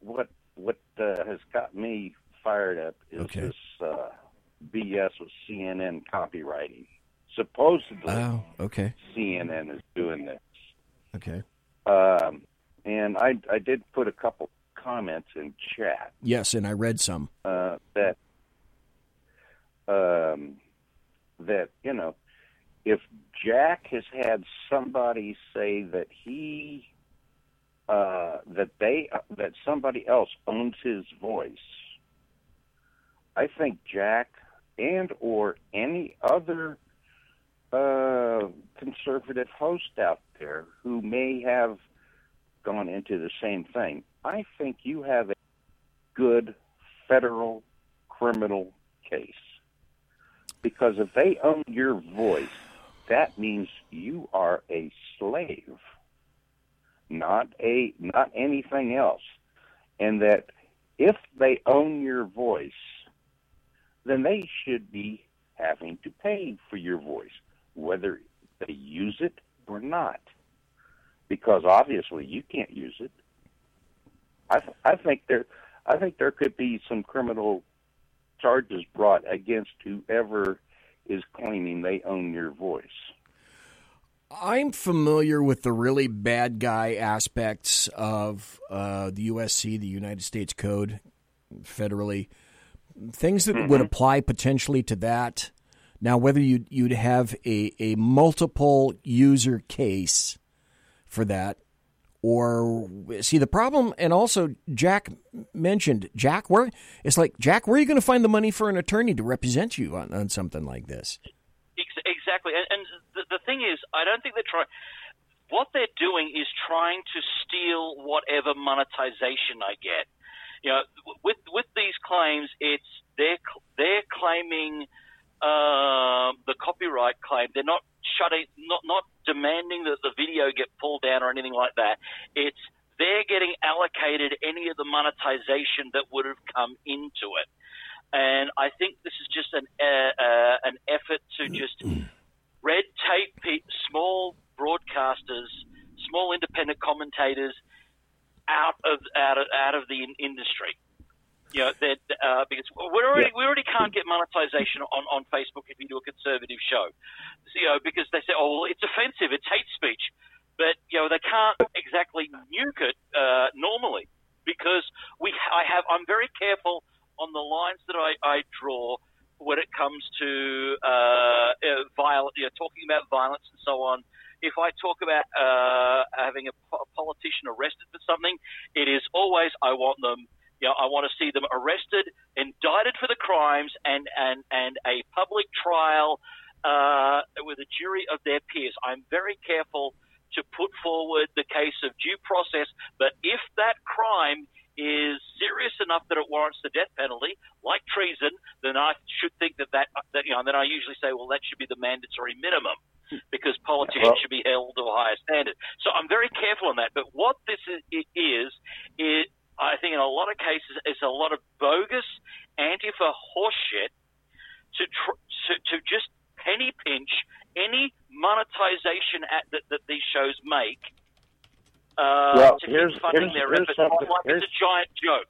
what what uh, has got me fired up is okay. this uh, B S with C N N copywriting. Supposedly, oh, okay. C N N is doing this. Okay. Um, and I I did put a couple comments in chat. Yes, and I read some uh, that. Um. That, you know, if Jack has had somebody say that he, uh, that they, uh, that somebody else owns his voice, I think Jack and or any other uh, conservative host out there who may have gone into the same thing, I think you have a good federal criminal case. Because if they own your voice, that means you are a slave, not a not anything else. And that if they own your voice, then they should be having to pay for your voice, whether they use it or not. Because obviously you can't use it. I th- I think there I think there could be some criminal charges brought against whoever is claiming they own your voice. I'm familiar with the really bad guy aspects of uh, the U S C, the United States Code, federally. Things that mm-hmm. would apply potentially to that. Now, whether you'd, you'd have a, a multiple user case for that, or see the problem, and also Jack mentioned Jack. Where it's like Jack, where are you going to find the money for an attorney to represent you on, on something like this? Exactly, and, and the, the thing is, I don't think they're trying. What they're doing is trying to steal whatever monetization I get. You know, with with these claims, it's they're they're claiming uh, the copyright claim. They're not. Shutting, not not demanding that the video get pulled down or anything like that. It's they're getting allocated any of the monetization that would have come into it, and I think this is just an uh, uh, an effort to just red tape pe- small broadcasters, small independent commentators out of out of out of the in- industry. You know, that uh, because we already yeah. we already can't get monetization on, on Facebook if you do a conservative show, so, you know, because they say, oh, well, it's offensive, it's hate speech, but you know they can't exactly nuke it uh, normally because we I have I'm very careful on the lines that I, I draw when it comes to uh, uh, violent, you know, talking about violence and so on. If I talk about uh, having a, po- a politician arrested for something, it is always I want them. You know, I want to see them arrested, indicted for the crimes, and, and, and a public trial uh, with a jury of their peers. I'm very careful to put forward the case of due process, but if that crime is serious enough that it warrants the death penalty, like treason, then I should think that that, that you know, then I usually say, well, that should be the mandatory minimum, because politicians yeah, well, should be held to a higher standard. So I'm very careful on that. But what this is, it is, it, I think in a lot of cases, it's a lot of bogus Antifa horseshit to, tr- to, to just penny pinch any monetization at, that, that these shows make uh, well, to keep funding here's, their here's efforts. Like it's a giant joke.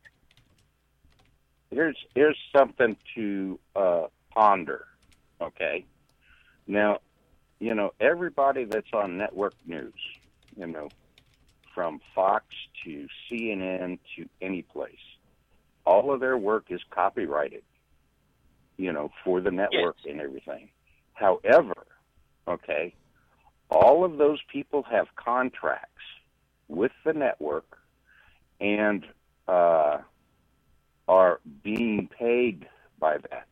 Here's, here's something to uh, ponder, okay? Now, you know, everybody that's on network news, you know, from Fox to C N N to any place, all of their work is copyrighted, you know, for the network yes. and everything. However, okay, all of those people have contracts with the network and uh, are being paid by that.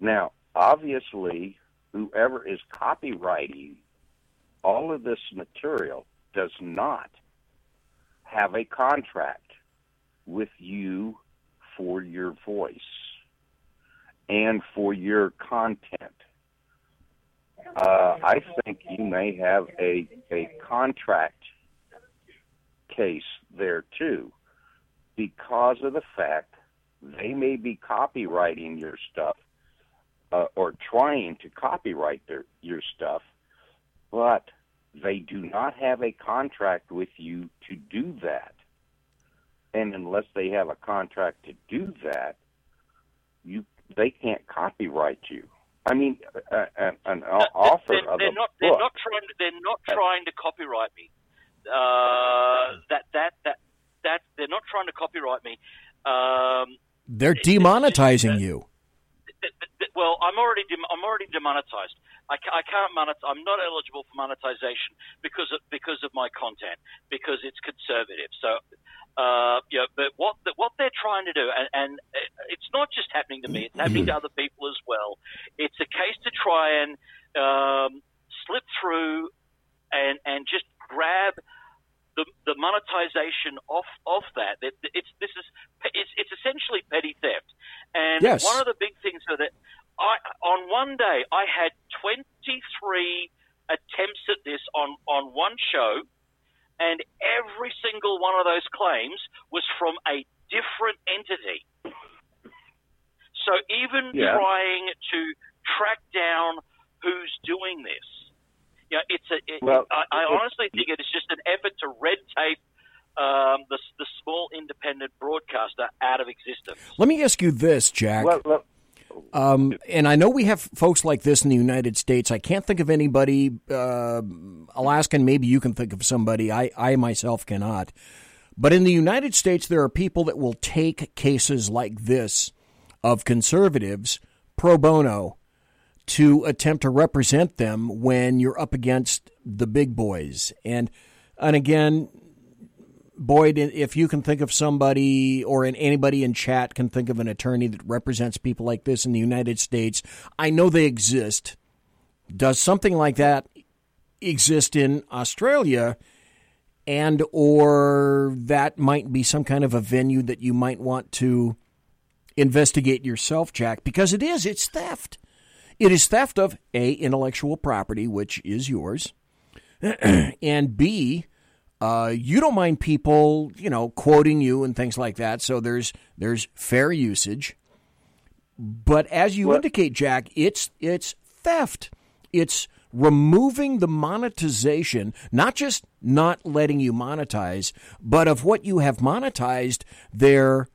Now, obviously, whoever is copywriting all of this material does not have a contract with you for your voice and for your content. Uh, I think you may have a, a contract case there, too, because of the fact they may be copywriting your stuff uh, or trying to copyright their, your stuff, but they do not have a contract with you to do that. And unless they have a contract to do that, you they can't copyright you. I mean, uh, an, an no, author they're, of they're a not, book. They're not trying. To, they're not trying to copyright me. Uh, that that that that they're not trying to copyright me. Um, they're demonetizing it, it, it, you. It, it, it, well, I'm already de- I'm already demonetized. I, I can't monetize. I'm not eligible for monetization because of, because of my content, because it's conservative. So, uh, you know, but what the, what they're trying to do, and, and it's not just happening to me; it's happening to other people as well. It's a case to try and um, slip through and and just grab the, the monetization off off that. It, it's this is it's, it's essentially petty theft, and yes. one of the big things so that. I, on one day, I had twenty-three attempts at this on, on one show, and every single one of those claims was from a different entity. So even yeah. trying to track down who's doing this, you know, it's a. It, well, I, I honestly think it is just an effort to red tape um, the, the small independent broadcaster out of existence. Let me ask you this, Jack. Well, well, Um, and I know we have folks like this in the United States. I can't think of anybody, uh, Alaskan, maybe you can think of somebody. I, I myself cannot. But in the United States, there are people that will take cases like this of conservatives pro bono to attempt to represent them when you're up against the big boys. And, and again, Boyd, if you can think of somebody or anybody in chat can think of an attorney that represents people like this in the United States, I know they exist. Does something like that exist in Australia? And or that might be some kind of a venue that you might want to investigate yourself, Jack, because it is. It's theft. It is theft of, A, intellectual property, which is yours, and B, Uh, you don't mind people, you know, quoting you and things like that. So there's there's fair usage. But as you what? indicate, Jack, it's it's theft. It's removing the monetization, not just not letting you monetize, but of what you have monetized there.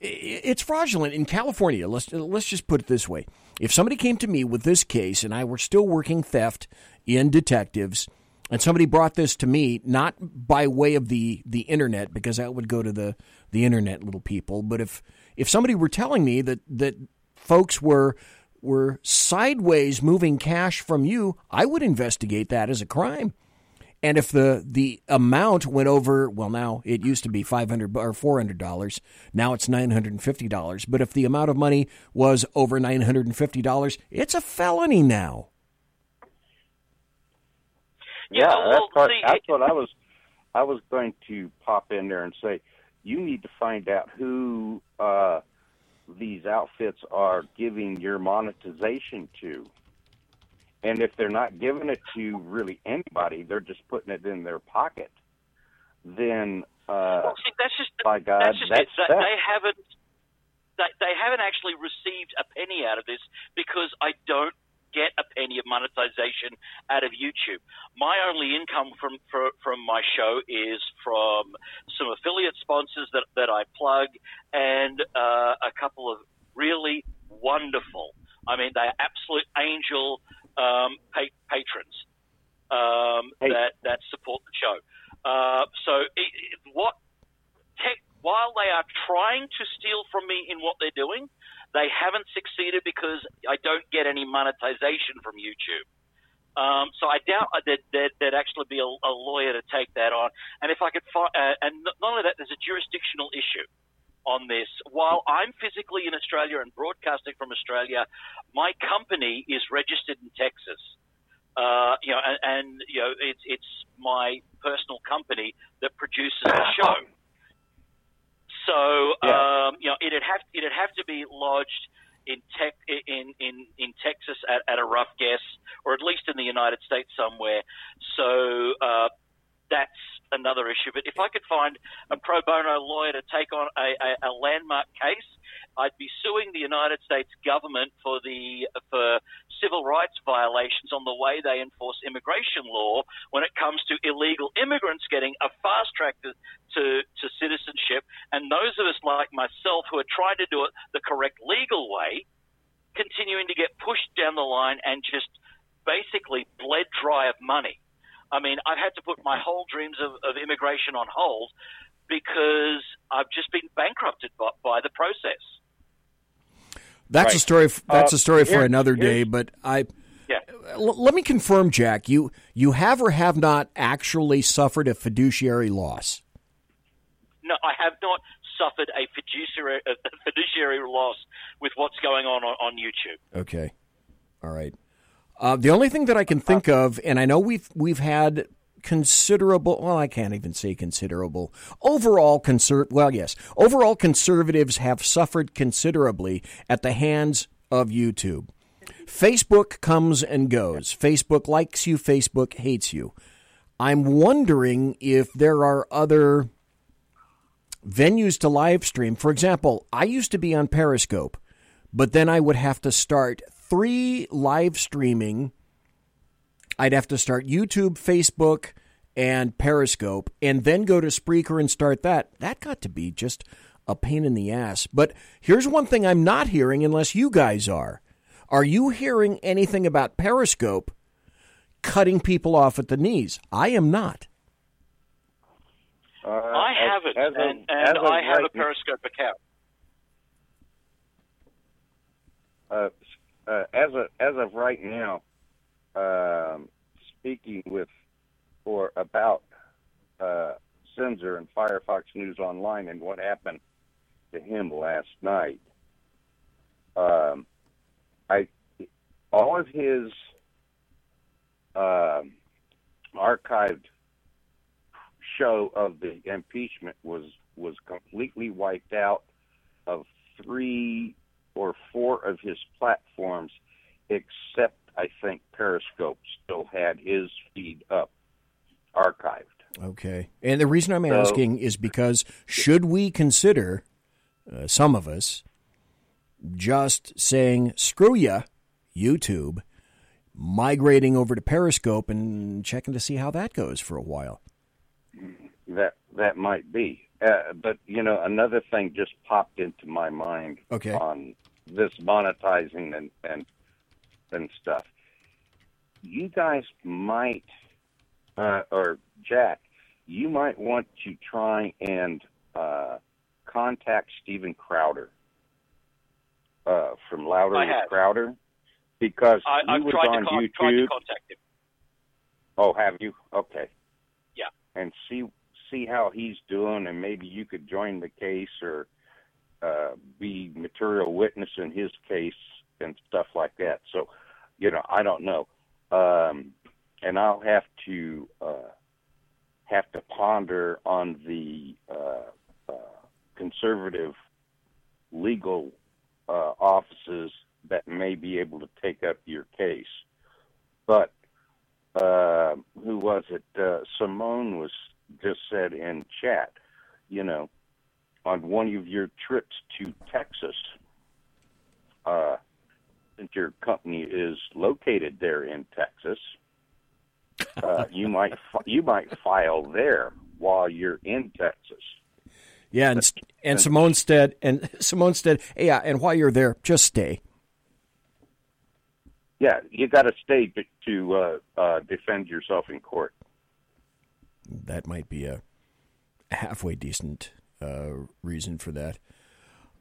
It's fraudulent in California. Let's let's just put it this way. If somebody came to me with this case and I were still working theft in detectives, and somebody brought this to me, not by way of the, the internet, because that would go to the, the internet little people. But if if somebody were telling me that, that folks were were sideways moving cash from you, I would investigate that as a crime. And if the, the amount went over, well, now it used to be five hundred dollars or four hundred dollars. Now it's nine hundred fifty dollars. But if the amount of money was over nine hundred fifty dollars, it's a felony now. Yeah, yeah well, that's, part, the, that's what I was I was going to pop in there and say. you need to find out who uh, these outfits are giving your monetization to. And if they're not giving it to really anybody, they're just putting it in their pocket, then, uh, well, see, that's just, by God, that's, just that's it. They haven't, they, they haven't actually received a penny out of this because I don't get a penny of monetization out of YouTube. My only income from for, from my show is from some affiliate sponsors that, that I plug and uh, a couple of really wonderful, I mean, they're absolute angel um, pa- patrons um, hey. that, that support the show. Uh, so it, it, what tech, while they are trying to steal from me in what they're doing, they haven't succeeded because I don't get any monetization from YouTube. Um, so I doubt that there'd actually be a, a lawyer to take that on. And if I could, find, uh, and not only that, there's a jurisdictional issue on this. While I'm physically in Australia and broadcasting from Australia, my company is registered in Texas. Uh, you know, and, and you know, it's it's my personal company that produces the show. So yeah. um, you know, it'd have it'd have to be lodged in tech in in, in Texas at, at a rough guess, or at least in the United States somewhere. So uh, that's another issue. But if I could find a pro bono lawyer to take on a, a, a landmark case, I'd be suing the United States government for the for civil rights violations on the way they enforce immigration law when it comes to illegal immigrants getting a fast track to, to, to citizenship. And those of us like myself who are trying to do it the correct legal way, continuing to get pushed down the line and just basically bled dry of money. I mean, I've had to put my whole dreams of, of immigration on hold because I've just been bankrupted by, by the process. That's right. a story. That's uh, a story for another day. But I, yeah. l- let me confirm, Jack. You you have or have not actually suffered a fiduciary loss? No, I have not suffered a fiduciary a fiduciary loss with what's going on on, on YouTube. Okay, all right. Uh, the only thing that I can think of, and I know we've we've had. Considerable, well, I can't even say considerable. Overall, conser- well, yes, overall conservatives have suffered considerably at the hands of YouTube. Facebook comes and goes. Facebook likes you, Facebook hates you. I'm wondering if there are other venues to live stream. For example, I used to be on Periscope, but then I would have to start three live streaming. I'd have to start YouTube, Facebook, and Periscope, and then go to Spreaker and start that. That got to be just a pain in the ass. But here's one thing I'm not hearing unless you guys are. Are you hearing anything about Periscope cutting people off at the knees? I am not. Uh, I haven't, as, as and, a, and I have right a Periscope account. Uh, uh, as, a, as of right now, Um, speaking with or about uh, Censor and Firefox News Online and what happened to him last night. Um, I all of his uh, archived show of the impeachment was was completely wiped out of three or four of his platforms, except. I think Periscope still had his feed up, archived. Okay. And the reason I'm asking so, is because should we consider, uh, some of us, just saying, screw ya, YouTube, migrating over to Periscope and checking to see how that goes for a while? That that might be. Uh, but, you know, another thing just popped into my mind okay. on this monetizing and... and and stuff. You guys might, uh, or Jack, you might want to try and uh, contact Steven Crowder uh, from Louder with Crowder, because I, he I've was on con- YouTube. Tried to contact him. Oh, have you? Okay. Yeah. And see see how he's doing, and maybe you could join the case or uh, be material witness in his case. And stuff like that. So, you know, I don't know, um, and I'll have to uh, have to ponder on the uh, uh, conservative legal uh, offices that may be able to take up your case. But uh, who was it? Uh, Simone was just said in chat, you know, on one of your trips to Texas, uh, since your company is located there in Texas, uh, you might fi- you might file there while you're in Texas. Yeah, and and Simone said, and Simone said, hey, yeah, and while you're there, just stay. Yeah, you got to stay to, to uh, uh, defend yourself in court. That might be a halfway decent uh, reason for that.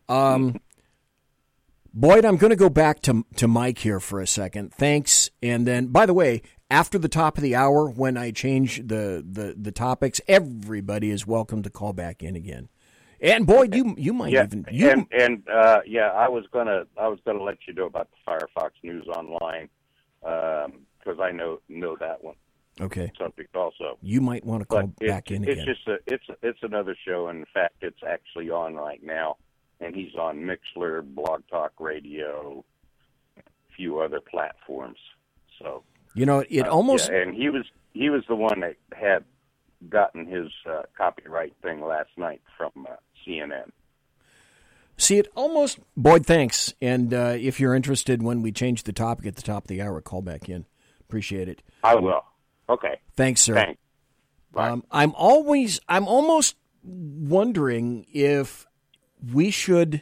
Um, Boyd, I'm going to go back to to Mike here for a second. Thanks. And then, by the way, after the top of the hour, when I change the, the, the topics, everybody is welcome to call back in again. And Boyd, you you might yeah, even you and, and uh, yeah, I was gonna I was gonna let you know about the Firefox News Online because um, I know know that one. Okay, subject also. You might want to call but back it, in it's again. It's just a, it's it's another show. In fact, it's actually on right now, and he's on Mixlr, Blog Talk Radio, a few other platforms. So you know it uh, almost yeah, and he was he was the one that had gotten his uh, copyright thing last night from uh, C N N. See, it almost... Boyd, thanks. And uh, if you're interested, when we change the topic at the top of the hour, call back in. Appreciate it. I will. Okay. Thanks, sir. Thanks. Bye. Um, I'm always... I'm almost wondering if we should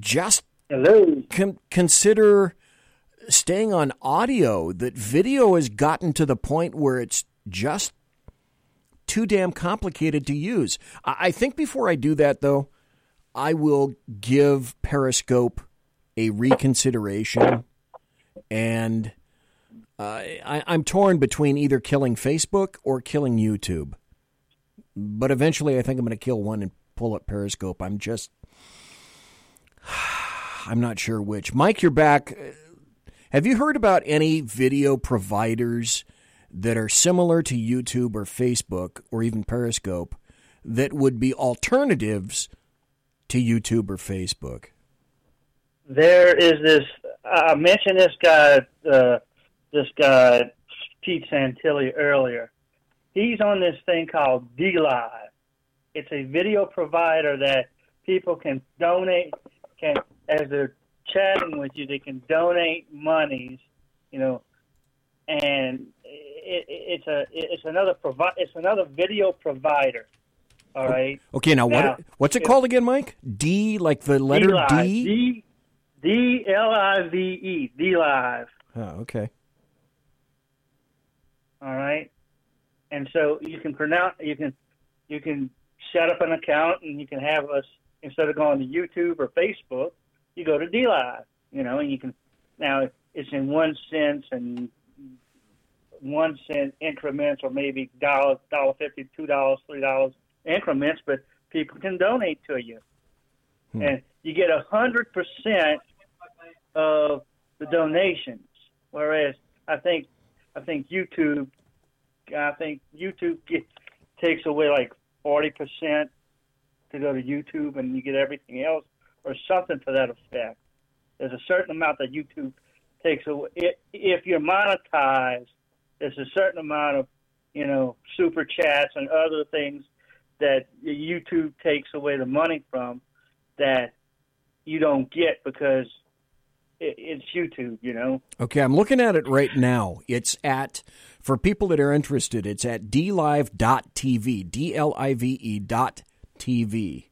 just Hello. Con- consider... staying on audio, that video has gotten to the point where it's just too damn complicated to use. I think before I do that, though, I will give Periscope a reconsideration. And uh, I, I'm torn between either killing Facebook or killing YouTube. But eventually I think I'm going to kill one and pull up Periscope. I'm just... I'm not sure which. Mike, you're back. Have you heard about any video providers that are similar to YouTube or Facebook or even Periscope that would be alternatives to YouTube or Facebook? There is this, I mentioned this guy, uh, this guy, Pete Santilli, earlier. He's on this thing called D Live. It's a video provider that people can donate, can as their chatting with you, they can donate monies, you know, and it, it, it's a it's another provi- it's another video provider. All right. Okay. Now, now what what's it, it called again, Mike? D, like the letter D. D. D L I V E. D Live. Oh, okay. All right. And so you can pronounce you can you can set up an account, and you can have us, instead of going to YouTube or Facebook, you go to D Live, you know, and you can. Now it's in one cent and one cent increments, or maybe dollar, dollar fifty, two dollars, three dollars increments. But people can donate to you, hmm. and you get a hundred percent of the donations. Whereas I think, I think YouTube, I think YouTube gets, takes away like forty percent to go to YouTube, and you get everything else, or something to that effect. There's a certain amount that YouTube takes away. If you're monetized, there's a certain amount of, you know, super chats and other things that YouTube takes away the money from that you don't get because it's YouTube, you know? Okay, I'm looking at it right now. It's at, for people that are interested, it's at d live dot t v, D L I V E dot T V.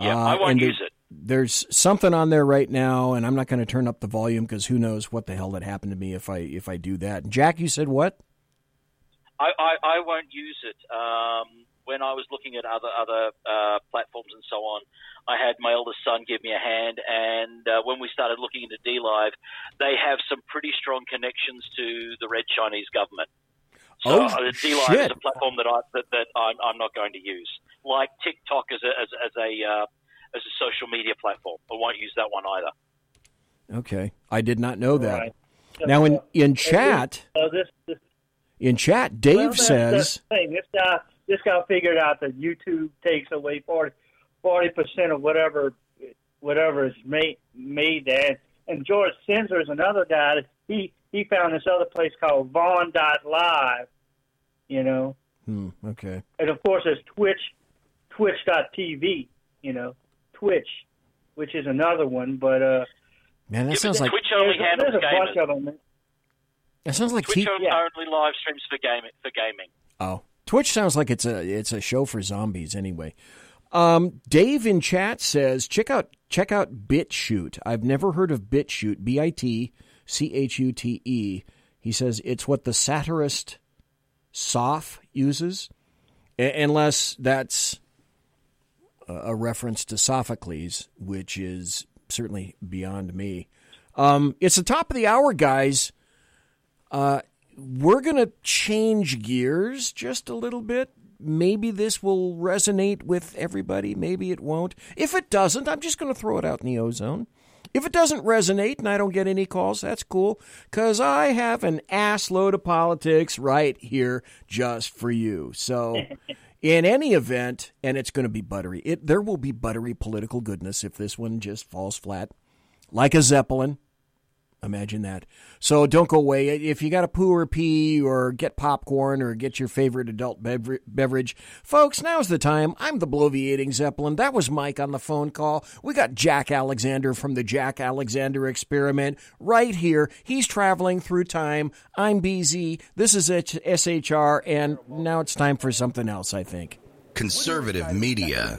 Yeah, uh, I won't use it. There's something on there right now, and I'm not going to turn up the volume because who knows what the hell that happened to me if I if I do that. Jack, you said what? I, I, I won't use it. Um, when I was looking at other other uh, platforms and so on, I had my eldest son give me a hand, and uh, when we started looking into D Live, they have some pretty strong connections to the Red Chinese government. So oh, D Live is a platform that I that, that I'm, I'm not going to use. Like TikTok as a as, as a uh, as a social media platform, I won't use that one either. Okay, I did not know that. Right. Now in in chat, uh, this, this, in chat, Dave well, that's, says that's the thing. This guy just got figured out that YouTube takes away forty percent of whatever whatever is made made there. And George Sinzer is another guy. He he found this other place called Vaughn dot live, you know. Hmm, okay. And, of course, there's Twitch, twitch dot t v, you know, Twitch, which is another one. But, uh, man, that yeah, sounds like Twitch only there's, handles there's a bunch of them. That sounds like Twitch t- only yeah. live streams for gaming. For gaming. Oh, Twitch sounds like it's a it's a show for zombies anyway. Um, Dave in chat says, check out check out BitChute. I've never heard of BitChute. B I T C H U T E. He says it's what the satirist Soph uses, a- unless that's a reference to Sophocles, which is certainly beyond me. Um, it's the top of the hour, guys. Uh, we're going to change gears just a little bit. Maybe this will resonate with everybody. Maybe it won't. If it doesn't, I'm just going to throw it out in the ozone. If it doesn't resonate and I don't get any calls, that's cool, because I have an ass load of politics right here just for you. So in any event, and it's going to be buttery, it, there will be buttery political goodness if this one just falls flat like a Zeppelin. Imagine that. So don't go away. If you got a poo or pee or get popcorn or get your favorite adult beverage, folks, now's the time. I'm the Bloviating Zeppelin. That was Mike on the phone call. We got Jack Alexander from the Jack Alexander Experiment right here. He's traveling through time. I'm B Z. This is S H R, and now it's time for something else, I think. Conservative media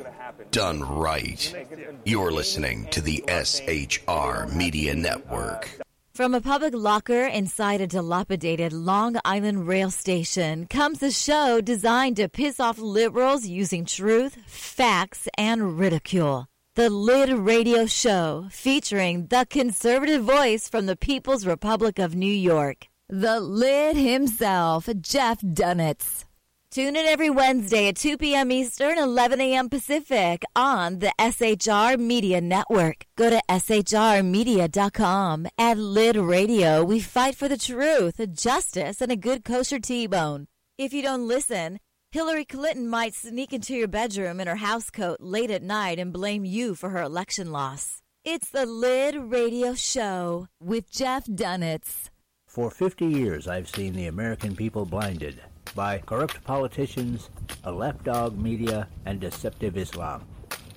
done right. You're listening to the S H R Media Network. From a public locker inside a dilapidated Long Island rail station comes a show designed to piss off liberals using truth, facts, and ridicule. The Lid Radio Show, featuring the conservative voice from the People's Republic of New York, the Lid himself, Jeff Dunetz. Tune in every Wednesday at two p.m. Eastern, eleven a.m. Pacific on the S H R Media Network. Go to S H R media dot com. At Lid Radio, we fight for the truth, justice, and a good kosher T-bone. If you don't listen, Hillary Clinton might sneak into your bedroom in her housecoat late at night and blame you for her election loss. It's the Lid Radio Show with Jeff Dunetz. For fifty years, I've seen the American people blinded by corrupt politicians, a lapdog media, and deceptive Islam.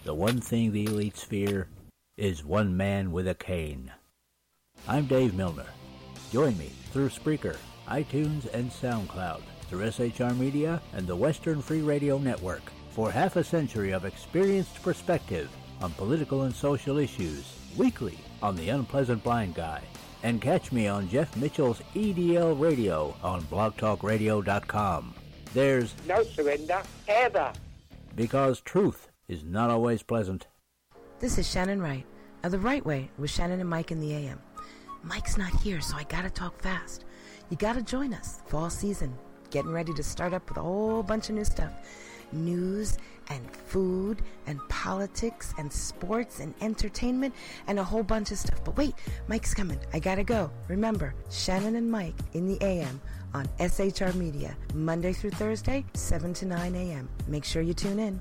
The one thing the elites fear is one man with a cane. I'm Dave Milner. Join me through Spreaker, iTunes, and SoundCloud, through S H R Media and the Western Free Radio Network, for half a century of experienced perspective on political and social issues, weekly on The Unpleasant Blind Guy. And catch me on Jeff Mitchell's E D L Radio on blog talk radio dot com. There's no surrender ever, because truth is not always pleasant. This is Shannon Wright of The Right Way with Shannon and Mike in the A M. Mike's not here, so I gotta talk fast. You gotta join us. Fall season. Getting ready to start up with a whole bunch of new stuff. News and food and politics and sports and entertainment and a whole bunch of stuff. But wait, Mike's coming. I gotta go. Remember, Shannon and Mike in the A M on S H R Media, Monday through Thursday, seven to nine a.m. Make sure you tune in.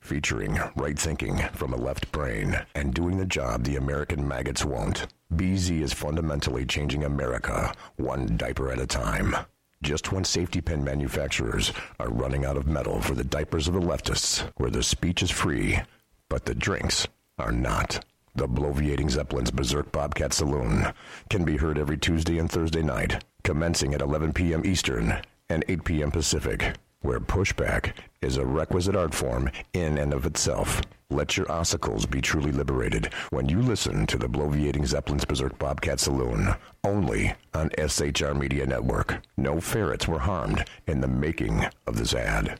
Featuring right thinking from a left brain and doing the job the American maggots won't. B Z is fundamentally changing America one diaper at a time. Just when safety pin manufacturers are running out of metal for the diapers of the leftists, where the speech is free, but the drinks are not. The Bloviating Zeppelin's Berserk Bobcat Saloon can be heard every Tuesday and Thursday night, commencing at eleven p.m. Eastern and eight p.m. Pacific, where pushback is a requisite art form in and of itself. Let your ossicles be truly liberated when you listen to the Bloviating Zeppelin's Berserk Bobcat Saloon, only on S H R Media Network. No ferrets were harmed in the making of this ad.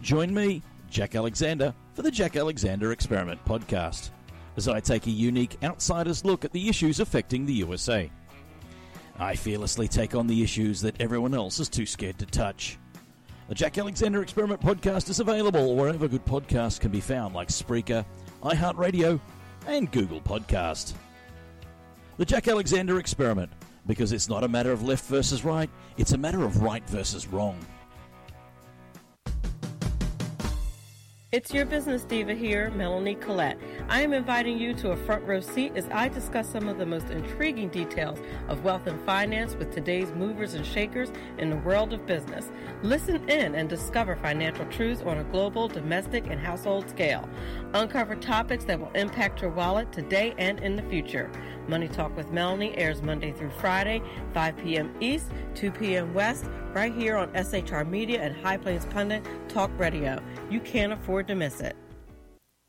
Join me, Jack Alexander, for the Jack Alexander Experiment podcast, as I take a unique outsider's look at the issues affecting the U S A. I fearlessly take on the issues that everyone else is too scared to touch. The Jack Alexander Experiment podcast is available wherever good podcasts can be found, like Spreaker, iHeartRadio, and Google Podcasts. The Jack Alexander Experiment because it's not a matter of left versus right. It's a matter of right versus wrong. It's your business diva here, Melanie Collette. I am inviting you to a front row seat as I discuss some of the most intriguing details of wealth and finance with today's movers and shakers in the world of business. Listen in and discover financial truths on a global, domestic, and household scale. Uncover topics that will impact your wallet today and in the future. Money Talk with Melanie airs Monday through Friday, five p.m. East, two p.m. West, right here on S H R Media and High Plains Pundit Talk Radio. You can't afford to miss it.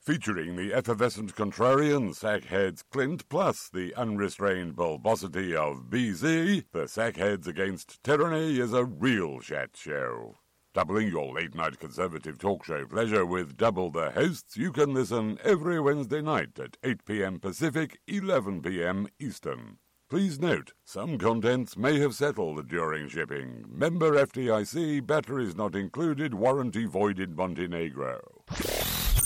Featuring the effervescent contrarian Sackheads Clint, plus the unrestrained bulbosity of B Z, the Sackheads Against Tyranny is a real chat show. Doubling your late-night conservative talk show pleasure with double the hosts, you can listen every Wednesday night at eight p.m. Pacific, eleven p.m. Eastern. Please note, some contents may have settled during shipping. Member F D I C, batteries not included, warranty void in Montenegro.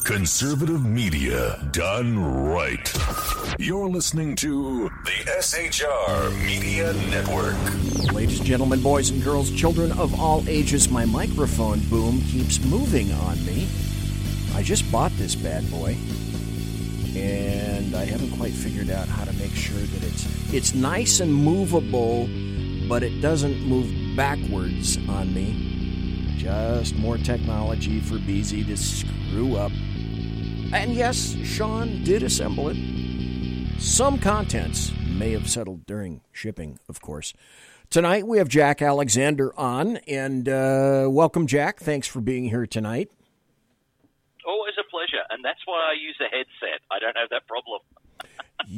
Conservative media done right. You're listening to the S H R Media Network. Ladies and gentlemen, boys and girls, children of all ages, my microphone boom keeps moving on me. I just bought this bad boy, and I haven't quite figured out how to make sure that it's it's nice and movable, but it doesn't move backwards on me. Just more technology for B Z to screw up. And yes, Sean did assemble it. Some contents may have settled during shipping, of course. Tonight we have Jack Alexander on, and uh, welcome, Jack. Thanks for being here tonight. Always a pleasure, and that's why I use a headset. I don't have that problem.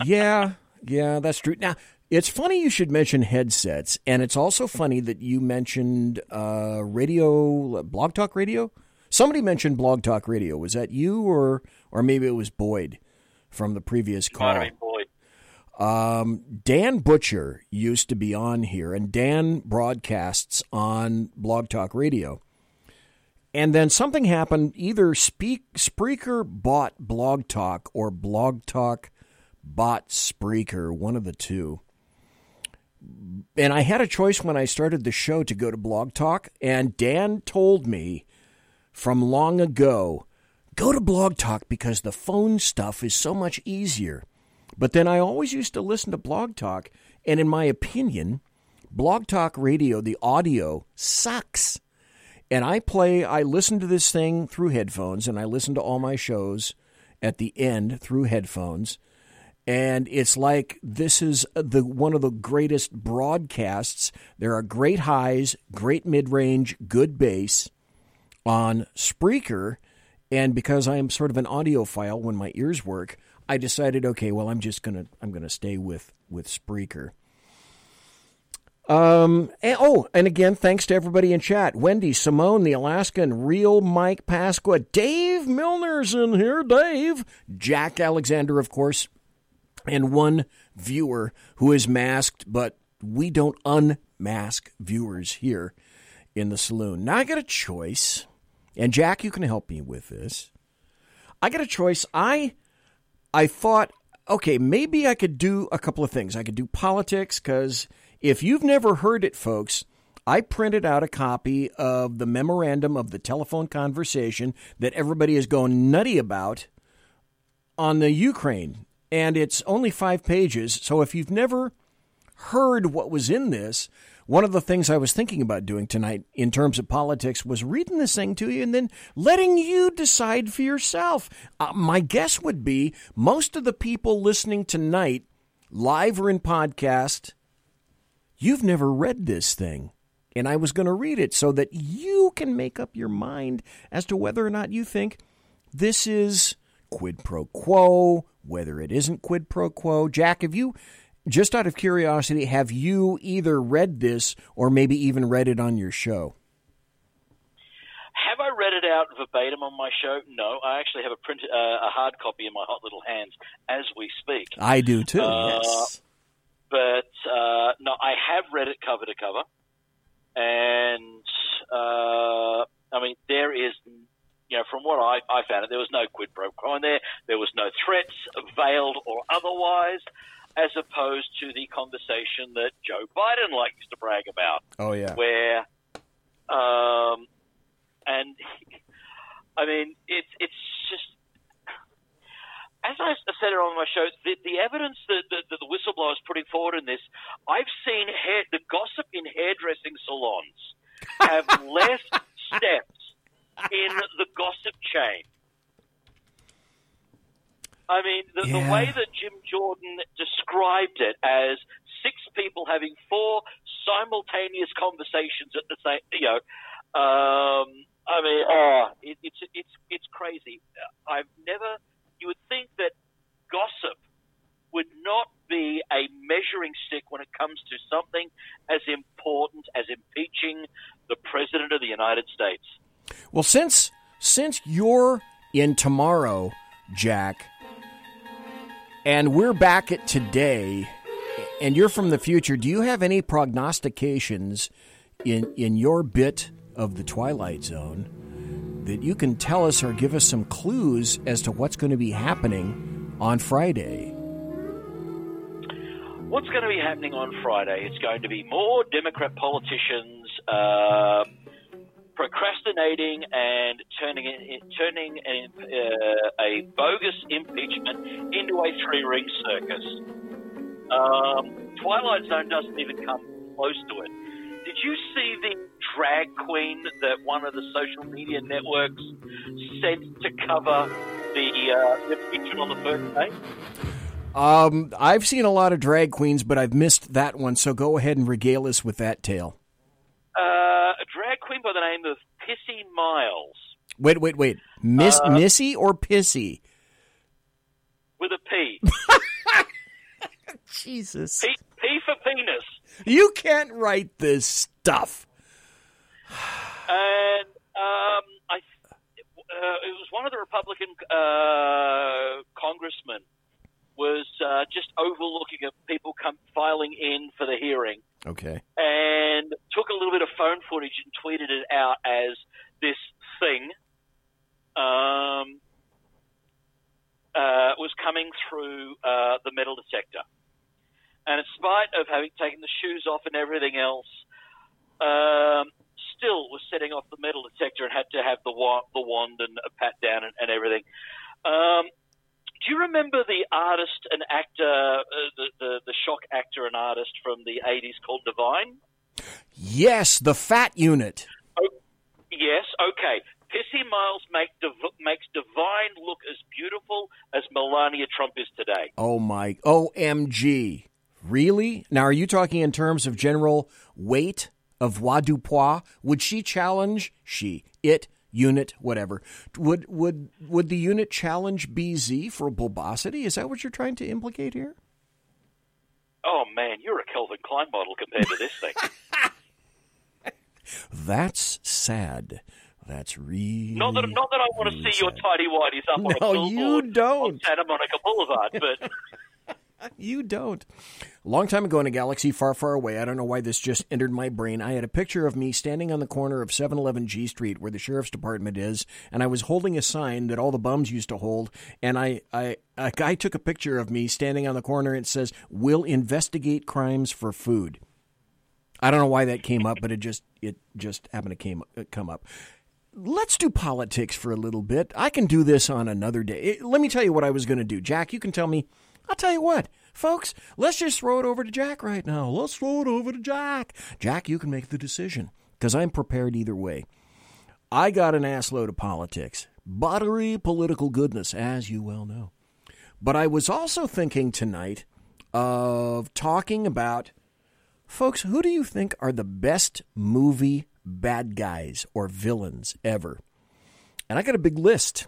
yeah, yeah, that's true. Now, it's funny you should mention headsets, and it's also funny that you mentioned uh, radio, Blog Talk Radio? Somebody mentioned Blog Talk Radio. Was that you, or or maybe it was Boyd from the previous call? Might have been Boyd. Um, Dan Butcher used to be on here, and Dan broadcasts on Blog Talk Radio. And then something happened. Either Speak, Spreaker bought Blog Talk or Blog Talk bought Spreaker, one of the two. And I had a choice when I started the show to go to Blog Talk, and Dan told me from long ago, go to Blog Talk because the phone stuff is so much easier. But then I always used to listen to Blog Talk, and in my opinion, Blog Talk Radio, the audio, sucks. And I play, I listen to this thing through headphones, and I listen to all my shows at the end through headphones. And it's like this is the one of the greatest broadcasts. There are great highs, great mid-range, good bass on Spreaker. And because I am sort of an audiophile when my ears work, I decided, okay, well, I'm just gonna I'm gonna stay with with Spreaker. Um. And, oh, and again, thanks to everybody in chat. Wendy, Simone, the Alaskan, Real Mike Pasqua, Dave Milner's in here, Dave, Jack Alexander, of course, and one viewer who is masked, but we don't unmask viewers here in the saloon. Now I got a choice, and Jack, you can help me with this. I got a choice. I, I thought, okay, maybe I could do a couple of things. I could do politics because... If you've never heard it, folks, I printed out a copy of the memorandum of the telephone conversation that everybody is going nutty about on the Ukraine. And it's only five pages. So if you've never heard what was in this, one of the things I was thinking about doing tonight in terms of politics was reading this thing to you and then letting you decide for yourself. Uh, my guess would be most of the people listening tonight, live or in podcast, you've never read this thing, and I was going to read it so that you can make up your mind as to whether or not you think this is quid pro quo, whether it isn't quid pro quo. Jack, have you, just out of curiosity, have you either read this or maybe even read it on your show? Have I read it out verbatim on my show? No, I actually have a print, uh, a hard copy in my hot little hands as we speak. I do too, uh, yes. But, uh, no, I have read it cover to cover. And, uh, I mean, there is, you know, from what I, I found it, there was no quid pro quo in there. There was no threats, veiled or otherwise. as opposed to the conversation that Joe Biden likes to brag about. Oh, yeah. Where, um, and I mean, it's it's just, as I said it on my show, the, the evidence that, that, that the whistleblower is putting forward in this, I've seen hair, the gossip in hairdressing salons have less steps in the gossip chain. I mean, the, yeah. the way that Jim Jordan described it as six people having four simultaneous conversations at the same, you know, um, I mean, oh, it, it's it's it's crazy. I've never. You would think that gossip would not be a measuring stick when it comes to something as important as impeaching the President of the United States. Well, since since you're in tomorrow, Jack, and we're back at today, and you're from the future, do you have any prognostications in in your bit of the Twilight Zone that you can tell us or give us some clues as to what's going to be happening on Friday? What's going to be happening on Friday? It's going to be more Democrat politicians uh, procrastinating and turning in, turning in, uh, a bogus impeachment into a three-ring circus. Um, Twilight Zone doesn't even come close to it. Did you see the drag queen that one of the social media networks sent to cover the uh, impeachment on the first day? Um, I've seen a lot of drag queens, but I've missed that one, so go ahead and regale us with that tale. Uh, a drag queen by the name of Pissy Miles. Wait, wait, wait. Miss, uh, Missy or Pissy? With a P. Jesus. P, P for penis. You can't write this stuff. And um, I, uh, it was one of the Republican uh, congressmen was uh, just overlooking at people come filing in for the hearing. Okay. And took a little bit of phone footage and tweeted it out as this thing um, uh, was coming through uh, the metal detector. And in spite of having taken the shoes off and everything else, um, still was setting off the metal detector and had to have the wand, the wand and a pat down and, and everything. Um, Do you remember the artist and actor, uh, the, the the shock actor and artist from the eighties called Divine? Yes, the Fat Unit. Oh, yes, okay. Pissy Miles make div- makes Divine look as beautiful as Melania Trump is today. Oh my, O M G. Really? Now are you talking in terms of general weight of avoirdupois? Would she challenge, she, it, unit, whatever. Would would would the unit challenge B Z for bulbosity? Is that what you're trying to implicate here? Oh, man, you're a Calvin Klein model compared to this thing. That's sad. That's really Not that, not that I want really to see sad. Your tighty-whities up no, on a billboard don't. On Santa Monica Boulevard, but... You don't. A long time ago in a galaxy far, far away, I don't know why this just entered my brain, I had a picture of me standing on the corner of seven eleven G Street where the sheriff's department is, and I was holding a sign that all the bums used to hold, and I, I a guy took a picture of me standing on the corner and it says, "We'll investigate crimes for food." I don't know why that came up, but it just it just happened to came come up. Let's do politics for a little bit. I can do this on another day. Let me tell you what I was going to do. Jack, you can tell me. I'll tell you what, folks, let's just throw it over to Jack right now. Let's throw it over to Jack. Jack, you can make the decision because I'm prepared either way. I got an ass load of politics, buttery political goodness, as you well know. But I was also thinking tonight of talking about, folks, who do you think are the best movie bad guys or villains ever? And I got a big list.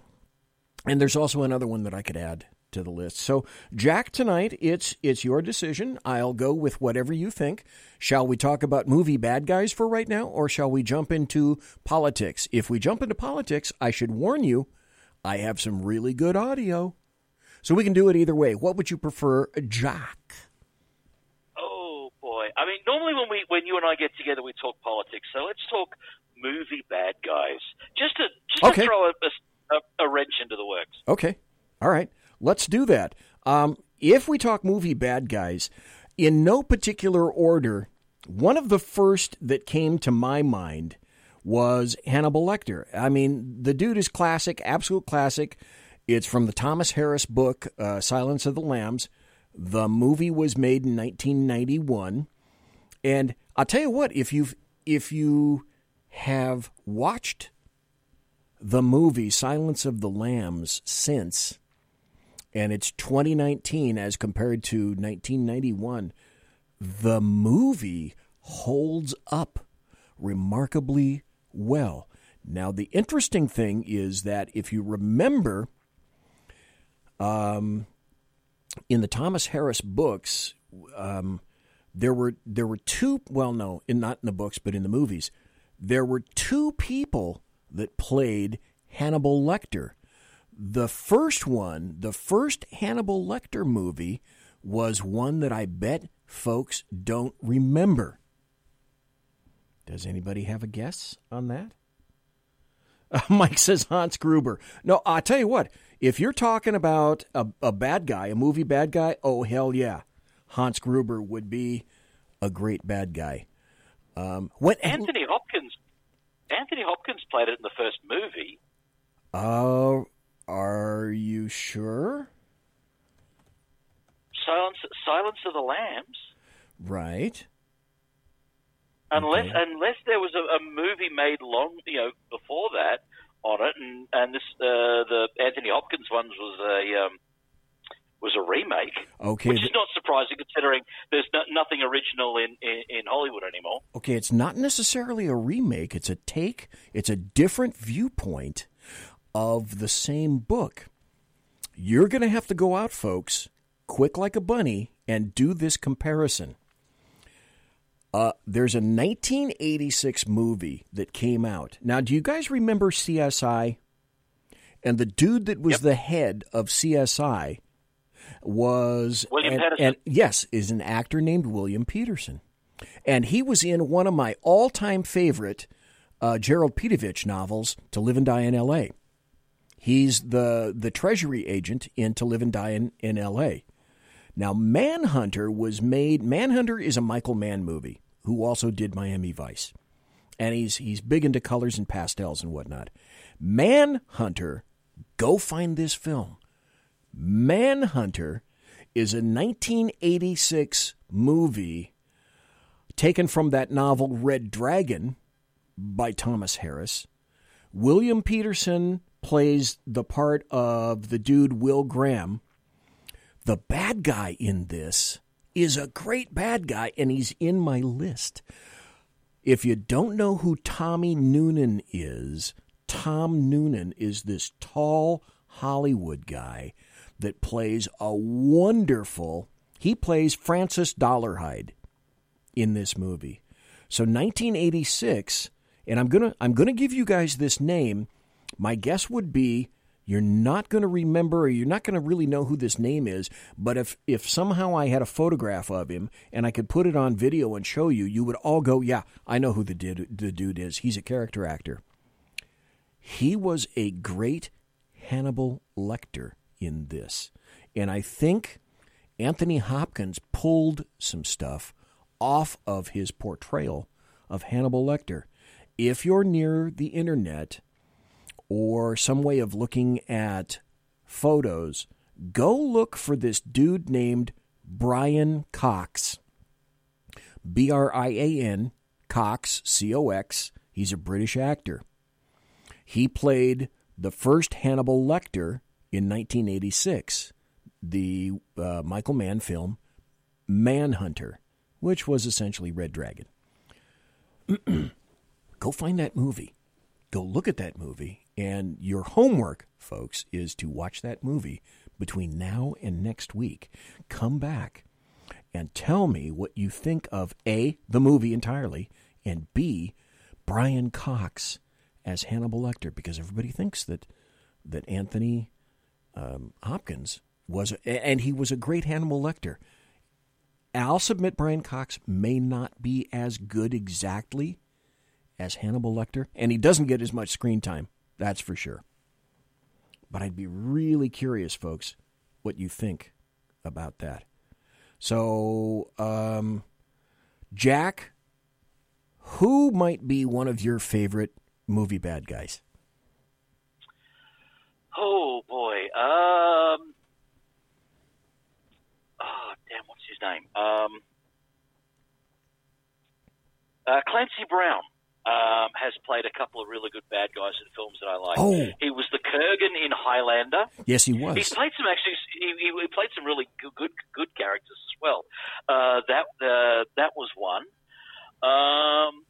And there's also another one that I could add to the list. So, Jack, tonight, it's it's your decision. I'll go with whatever you think. Shall we talk about movie bad guys for right now, or shall we jump into politics? If we jump into politics, I should warn you, I have some really good audio. So we can do it either way. What would you prefer, Jack? Oh, boy. I mean, normally when we when you and I get together, we talk politics. So let's talk movie bad guys. Just to, just okay. to throw a, a, a wrench into the works. Okay. All right. Let's do that. Um, if we talk movie bad guys, in no particular order, one of the first that came to my mind was Hannibal Lecter. I mean, the dude is classic, absolute classic. It's from the Thomas Harris book, uh, Silence of the Lambs. The movie was made in nineteen ninety-one. And I'll tell you what, if you've if you have watched the movie Silence of the Lambs since, and it's twenty nineteen as compared to nineteen ninety-one, the movie holds up remarkably well. Now, the interesting thing is that if you remember, um, in the Thomas Harris books, um, there were there were two, well, no, in, not in the books, but in the movies, there were two people that played Hannibal Lecter. The first one, the first Hannibal Lecter movie was one that I bet folks don't remember. Does anybody have a guess on that? Uh, Mike says Hans Gruber. No, I'll tell you what. If you're talking about a, a bad guy, a movie bad guy, oh, hell yeah. Hans Gruber would be a great bad guy. Um, when, Anthony Hopkins Anthony Hopkins played it in the first movie. Oh... Uh, Are you sure? Silence, Silence of the Lambs. Right. Unless, okay. unless there was a, a movie made long, you know, before that on it, and and this uh, the Anthony Hopkins ones was a um, was a remake. Okay, which is not surprising considering there's no, nothing original in, in in Hollywood anymore. Okay, it's not necessarily a remake. It's a take. It's a different viewpoint of the same book. You're going to have to go out, folks, quick like a bunny, and do this comparison. Uh, there's a nineteen eighty-six movie that came out. Now, do you guys remember C S I? And the dude that was yep. the head of C S I was... William and, Peterson. And, yes, is an actor named William Peterson. And he was in one of my all-time favorite uh, Gerald Petevich novels, To Live and Die in L A He's the, the treasury agent in To Live and Die in, in L A Now, Manhunter was made... Manhunter is a Michael Mann movie, who also did Miami Vice. And he's he's big into colors and pastels and whatnot. Manhunter, go find this film. Manhunter is a nineteen eighty-six movie taken from that novel Red Dragon by Thomas Harris. William Peterson plays the part of the dude Will Graham. The bad guy in this is a great bad guy, and he's in my list. If you don't know who Tommy Noonan is, Tom Noonan is this tall Hollywood guy that plays a wonderful... He plays Francis Dollarhide in this movie. So nineteen eighty-six, and I'm gonna I'm gonna give you guys this name. My guess would be you're not going to remember, or you're not going to really know who this name is, but if, if somehow I had a photograph of him and I could put it on video and show you, you would all go, yeah, I know who the dude, the dude is. He's a character actor. He was a great Hannibal Lecter in this. And I think Anthony Hopkins pulled some stuff off of his portrayal of Hannibal Lecter. If you're near the internet... or some way of looking at photos, go look for this dude named Brian Cox. B R I A N, Cox, C O X. He's a British actor. He played the first Hannibal Lecter in nineteen eighty-six, the uh, Michael Mann film Manhunter, which was essentially Red Dragon. Go find that movie. Go look at that movie. And your homework, folks, is to watch that movie between now and next week. Come back and tell me what you think of A, the movie entirely, and B, Brian Cox as Hannibal Lecter, because everybody thinks that that Anthony um, Hopkins was, a, and he was a great Hannibal Lecter. I'll submit Brian Cox may not be as good exactly as Hannibal Lecter, and he doesn't get as much screen time. That's for sure. But I'd be really curious, folks, what you think about that. So, um, Jack, who might be one of your favorite movie bad guys? Oh, boy. Um, oh, damn, what's his name? Um, uh, Clancy Brown. Um, has played a couple of really good bad guys in films that I like. Oh. He was the Kurgan in Highlander. Yes, he was. He's played some actually. He, he played some really good, good, good characters as well. Uh, that uh, that was one. Um,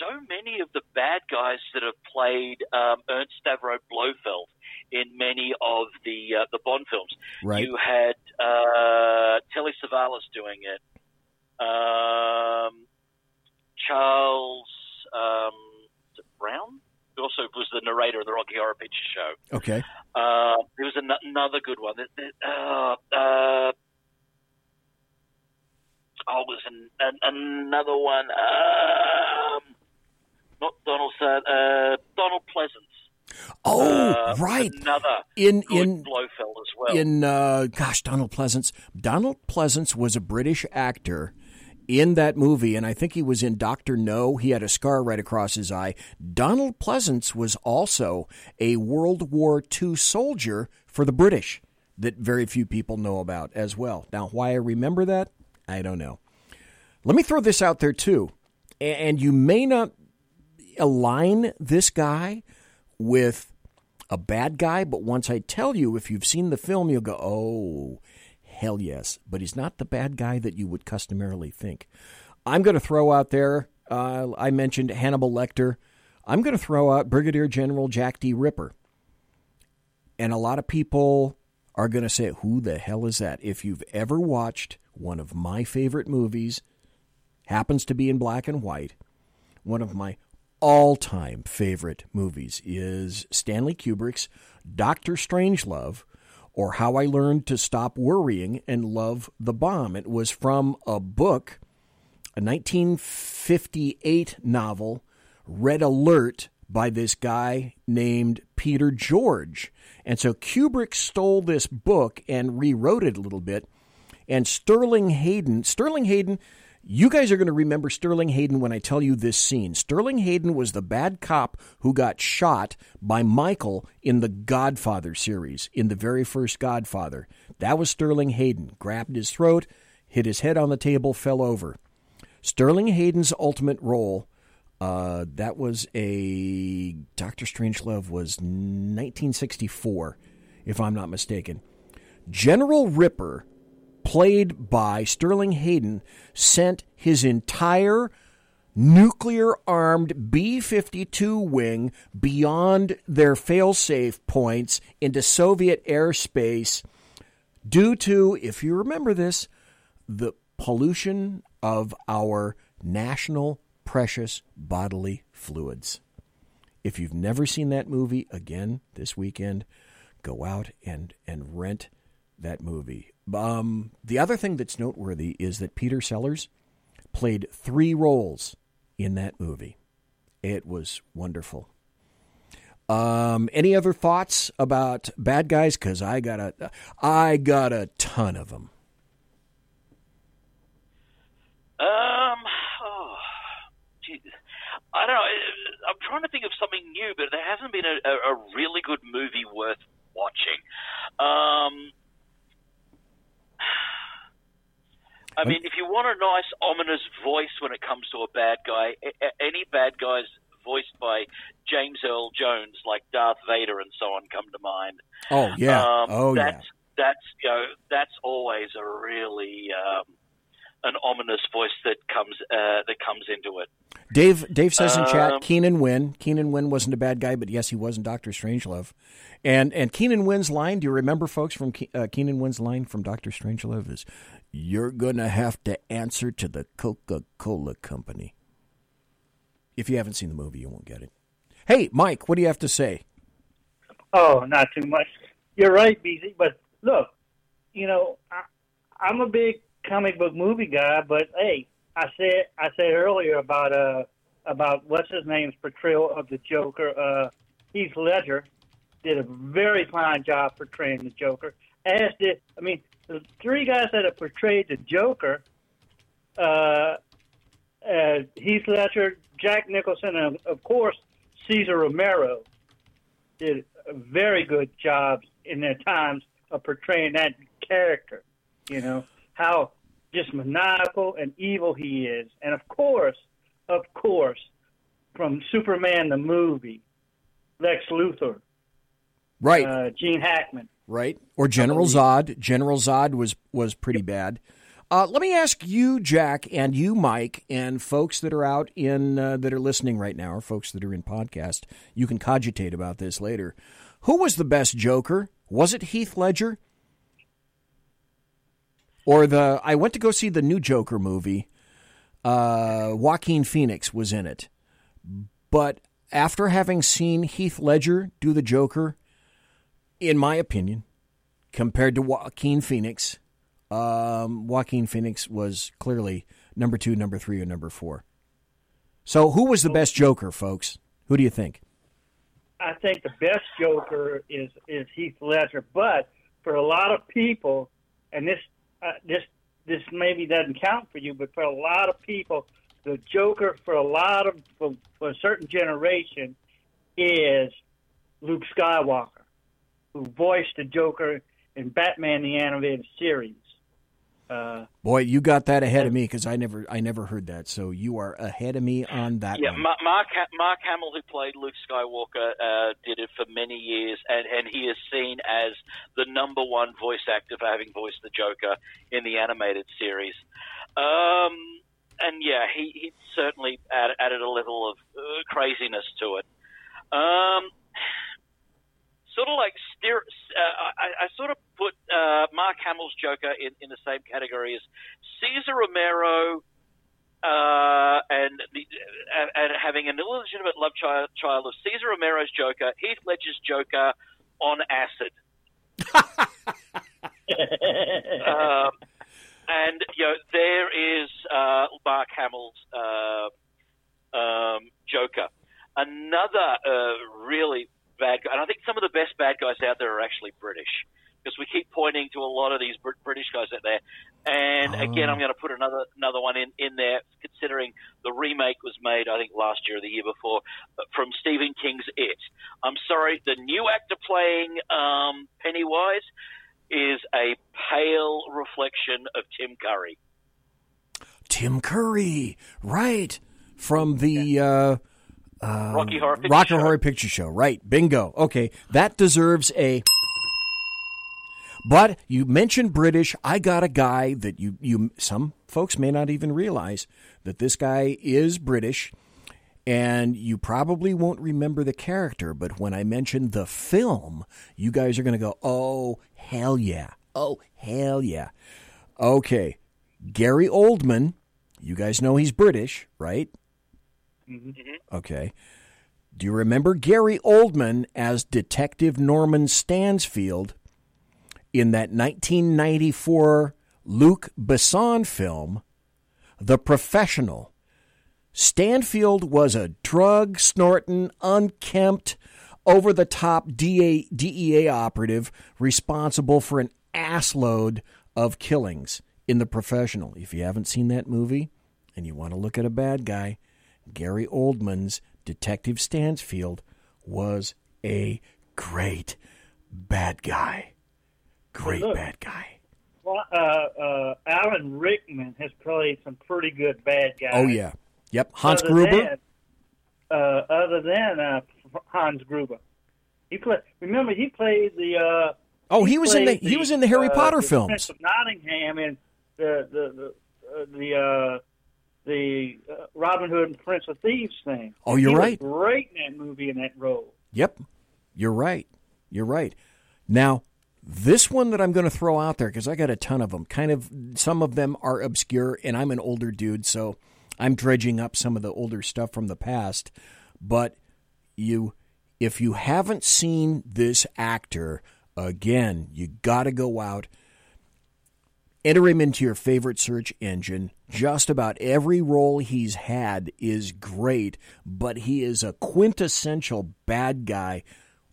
so many of the bad guys that have played um, Ernst Stavro Blofeld in many of the uh, the Bond films. Right. You had uh, Telly Savalas doing it. Um, Charles. Um, Brown, who also was the narrator of the Rocky Horror Picture Show. Okay. Uh, there was an- another good one. That, that, uh, uh, oh, it was an, an, another one. Uh, not Donald, uh, Donald Pleasance. Oh, uh, right. Another in, good in, Blofeld as well. In, uh, gosh, Donald Pleasance. Donald Pleasance was a British actor in that movie, and I think he was in Doctor No. He had a scar right across his eye. Donald Pleasance was also a World War Two soldier for the British that very few people know about as well. Now, why I remember that, I don't know. Let me throw this out there, too. And you may not align this guy with a bad guy, but once I tell you, if you've seen the film, you'll go, oh, hell yes, but he's not the bad guy that you would customarily think. I'm going to throw out there, uh, I mentioned Hannibal Lecter. I'm going to throw out Brigadier General Jack D. Ripper. And a lot of people are going to say, who the hell is that? If you've ever watched one of my favorite movies, happens to be in black and white, one of my all-time favorite movies is Stanley Kubrick's Doctor Strangelove, or How I Learned to Stop Worrying and Love the Bomb. It was from a book, a nineteen fifty-eight novel, Red Alert, by this guy named Peter George. And so Kubrick stole this book and rewrote it a little bit. And Sterling Hayden, Sterling Hayden, you guys are going to remember Sterling Hayden when I tell you this scene. Sterling Hayden was the bad cop who got shot by Michael in the Godfather series, in the very first Godfather. That was Sterling Hayden. Grabbed his throat, hit his head on the table, fell over. Sterling Hayden's ultimate role, uh, that was a... Doctor Strangelove was nineteen sixty-four, if I'm not mistaken. General Ripper, played by Sterling Hayden, sent his entire nuclear-armed B fifty-two wing beyond their failsafe points into Soviet airspace due to, if you remember this, the pollution of our national precious bodily fluids. If you've never seen that movie, again, this weekend, go out and, and rent that movie. Um, the other thing that's noteworthy is that Peter Sellers played three roles in that movie. It was wonderful. Um, any other thoughts about bad guys? Because I got a, I got a ton of them. Um, oh, geez. I don't know. I'm trying to think of something new, but there hasn't been a, a really good movie worth watching. Um. I mean, if you want a nice, ominous voice when it comes to a bad guy, any bad guys voiced by James Earl Jones, like Darth Vader and so on, come to mind. Oh yeah, um, oh that's, yeah. That's you know, that's always a really um, an ominous voice that comes uh, that comes into it. Dave Dave says in um, chat, Keenan Wynn. Keenan Wynn wasn't a bad guy, but yes, he was in Doctor Strangelove. And and Keenan Wynn's line, do you remember, folks, from Ke- uh, Keenan Wynn's line from Doctor Strangelove is, "You're going to have to answer to the Coca-Cola Company." If you haven't seen the movie, you won't get it. Hey, Mike, what do you have to say? Oh, not too much. You're right, B Z, but look, you know, I, I'm a big comic book movie guy, but hey, I said I said earlier about uh about what's his name's portrayal of the Joker. Uh, Heath Ledger did a very fine job portraying the Joker. As did I mean the three guys that have portrayed the Joker, uh, uh, Heath Ledger, Jack Nicholson, and of course Cesar Romero, did a very good job in their times of portraying that character. You know how just maniacal and evil he is, and of course, of course, from Superman the movie, Lex Luthor, right? Uh, Gene Hackman, right? Or General Zod. General Zod was was pretty bad. Uh, let me ask you, Jack, and you, Mike, and folks that are out in uh, that are listening right now, or folks that are in podcast. You can cogitate about this later. Who was the best Joker? Was it Heath Ledger? Or the, I went to go see the new Joker movie. Uh, Joaquin Phoenix was in it. But after having seen Heath Ledger do the Joker, in my opinion, compared to Joaquin Phoenix, um, Joaquin Phoenix was clearly number two, number three, or number four. So who was the best Joker, folks? Who do you think? I think the best Joker is, is Heath Ledger. But for a lot of people, and this Uh, this this maybe doesn't count for you, but for a lot of people, the Joker for a lot of for, for a certain generation is Luke Skywalker, who voiced the Joker in Batman the Animated Series. Uh, Boy, you got that ahead of me because I never I never heard that. So you are ahead of me on that. Yeah, one. Mark Mark Hamill, who played Luke Skywalker, uh, did it for many years, and, and he is seen as the number one voice actor for having voiced the Joker in the animated series. Um, and yeah, he, he certainly added, added a level of uh, craziness to it. Um, Sort of like steer, uh, I, I sort of put uh, Mark Hamill's Joker in, in the same category as Cesar Romero, uh, and, the, and and having an illegitimate love child, child of Cesar Romero's Joker, Heath Ledger's Joker on acid, um, and you know there is uh, Mark Hamill's uh, um, Joker, another uh, really. Bad guy. And I think some of the best bad guys out there are actually British, because we keep pointing to a lot of these Br- British guys out there. And uh-huh. again, I'm going to put another another one in, in there, considering the remake was made, I think, last year or the year before, from Stephen King's It. I'm sorry, the new actor playing um, Pennywise is a pale reflection of Tim Curry. Tim Curry, right, from the... Yeah. Uh... Um, Rocky Horror Picture Rocky Show. Horror Picture Show, right? Bingo. Okay, that deserves a. But you mentioned British. I got a guy that you you some folks may not even realize that this guy is British, and you probably won't remember the character. But when I mentioned the film, you guys are going to go, "Oh hell yeah! Oh hell yeah!" Okay, Gary Oldman. You guys know he's British, right? Mm-hmm. Okay. Do you remember Gary Oldman as Detective Norman Stansfield in that nineteen ninety-four Luc Besson film, The Professional? Stansfield was a drug-snorting, unkempt, over-the-top D E A operative responsible for an assload of killings in The Professional. If you haven't seen that movie and you want to look at a bad guy, Gary Oldman's Detective Stansfield was a great bad guy. Great hey, look, bad guy. Well, uh, uh, Alan Rickman has played some pretty good bad guys. Oh, yeah. Yep. Hans other Gruber. Than, uh, other than uh, Hans Gruber. He play, Remember, he played the... Uh, oh, he, he, was in the, the, he was in the Harry uh, Potter the films. Prince of Nottingham and the... the, the, uh, the uh, The uh, Robin Hood and Prince of Thieves thing. Oh, you're he right. Was great in that movie in that role. Yep, you're right. You're right. Now, this one that I'm going to throw out there, because I got a ton of them. Kind of, some of them are obscure, and I'm an older dude, so I'm dredging up some of the older stuff from the past. But you, if you haven't seen this actor again, you got to go out. Enter him into your favorite search engine. Just about every role he's had is great, but he is a quintessential bad guy,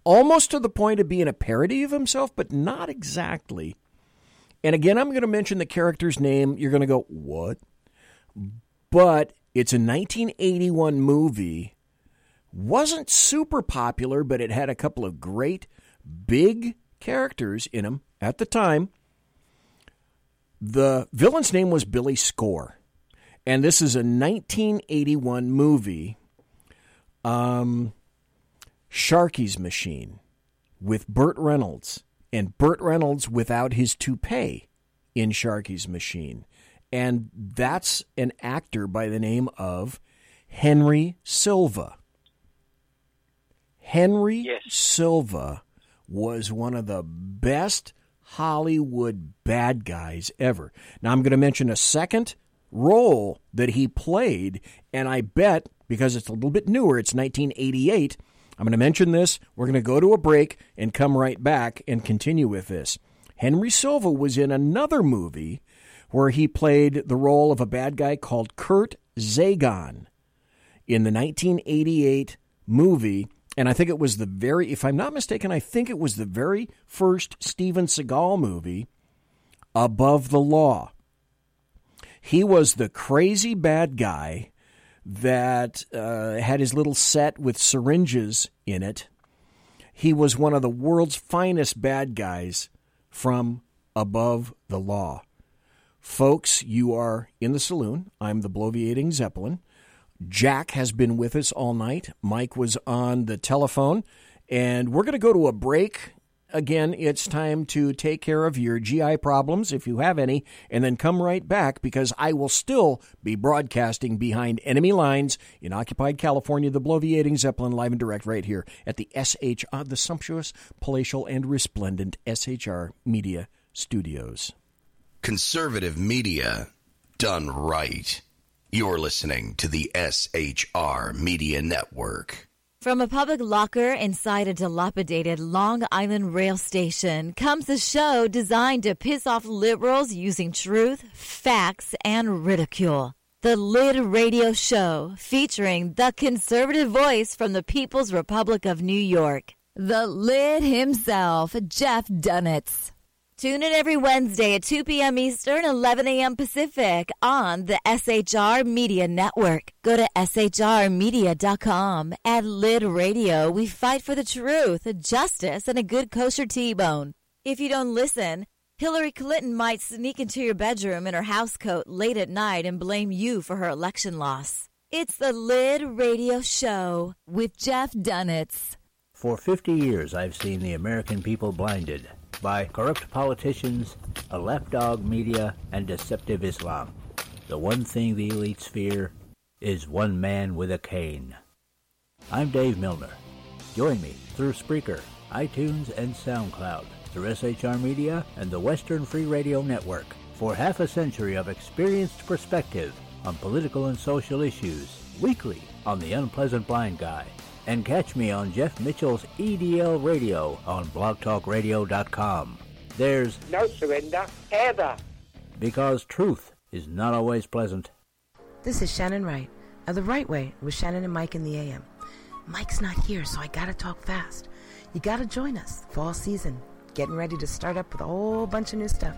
almost to the point of being a parody of himself, but not exactly. And again, I'm going to mention the character's name. You're going to go, what? But it's a nineteen eighty-one movie. Wasn't super popular, but it had a couple of great, big characters in them at the time. The villain's name was Billy Score. And this is a nineteen eighty-one movie, um, Sharky's Machine, with Burt Reynolds. And Burt Reynolds without his toupee in Sharky's Machine. And that's an actor by the name of Henry Silva. Henry yes. Silva was one of the best Hollywood bad guys ever. Now, I'm going to mention a second role that he played, and I bet, because it's a little bit newer, it's nineteen eighty-eight, I'm going to mention this. We're going to go to a break and come right back and continue with this. Henry Silva was in another movie where he played the role of a bad guy called Kurt Zagon in the nineteen eighty-eight movie. And I think it was the very, if I'm not mistaken, I think it was the very first Steven Seagal movie, Above the Law. He was the crazy bad guy that uh, had his little set with syringes in it. He was one of the world's finest bad guys from Above the Law. Folks, you are in the saloon. I'm the Bloviating Zeppelin. Jack has been with us all night. Mike was on the telephone. And we're going to go to a break. Again, it's time to take care of your G I problems, if you have any, and then come right back, because I will still be broadcasting behind enemy lines in occupied California, the Bloviating Zeppelin, live and direct right here at the S H R, the sumptuous, palatial, and resplendent S H R Media Studios. Conservative media done right. You're listening to the S H R Media Network. From a public locker inside a dilapidated Long Island rail station comes a show designed to piss off liberals using truth, facts, and ridicule. The Lid Radio Show, featuring the conservative voice from the People's Republic of New York, the Lid himself, Jeff Dunetz. Tune in every Wednesday at two p.m. Eastern, eleven a.m. Pacific on the S H R Media Network. Go to S H R media dot com. At Lid Radio, we fight for the truth, justice, and a good kosher T-bone. If you don't listen, Hillary Clinton might sneak into your bedroom in her housecoat late at night and blame you for her election loss. It's the Lid Radio Show with Jeff Dunetz. For fifty years, I've seen the American people blinded by corrupt politicians, a lapdog media, and deceptive Islam. The one thing the elites fear is one man with a cane. I'm Dave Milner. Join me through Spreaker, iTunes, and SoundCloud, through S H R Media and the Western Free Radio Network for half a century of experienced perspective on political and social issues, weekly on The Unpleasant Blind Guy. And catch me on Jeff Mitchell's E D L Radio on blog talk radio dot com. There's no surrender, ever. Because truth is not always pleasant. This is Shannon Wright of The Right Way with Shannon and Mike in the A M. Mike's not here, so I gotta talk fast. You gotta join us. Fall season. Getting ready to start up with a whole bunch of new stuff.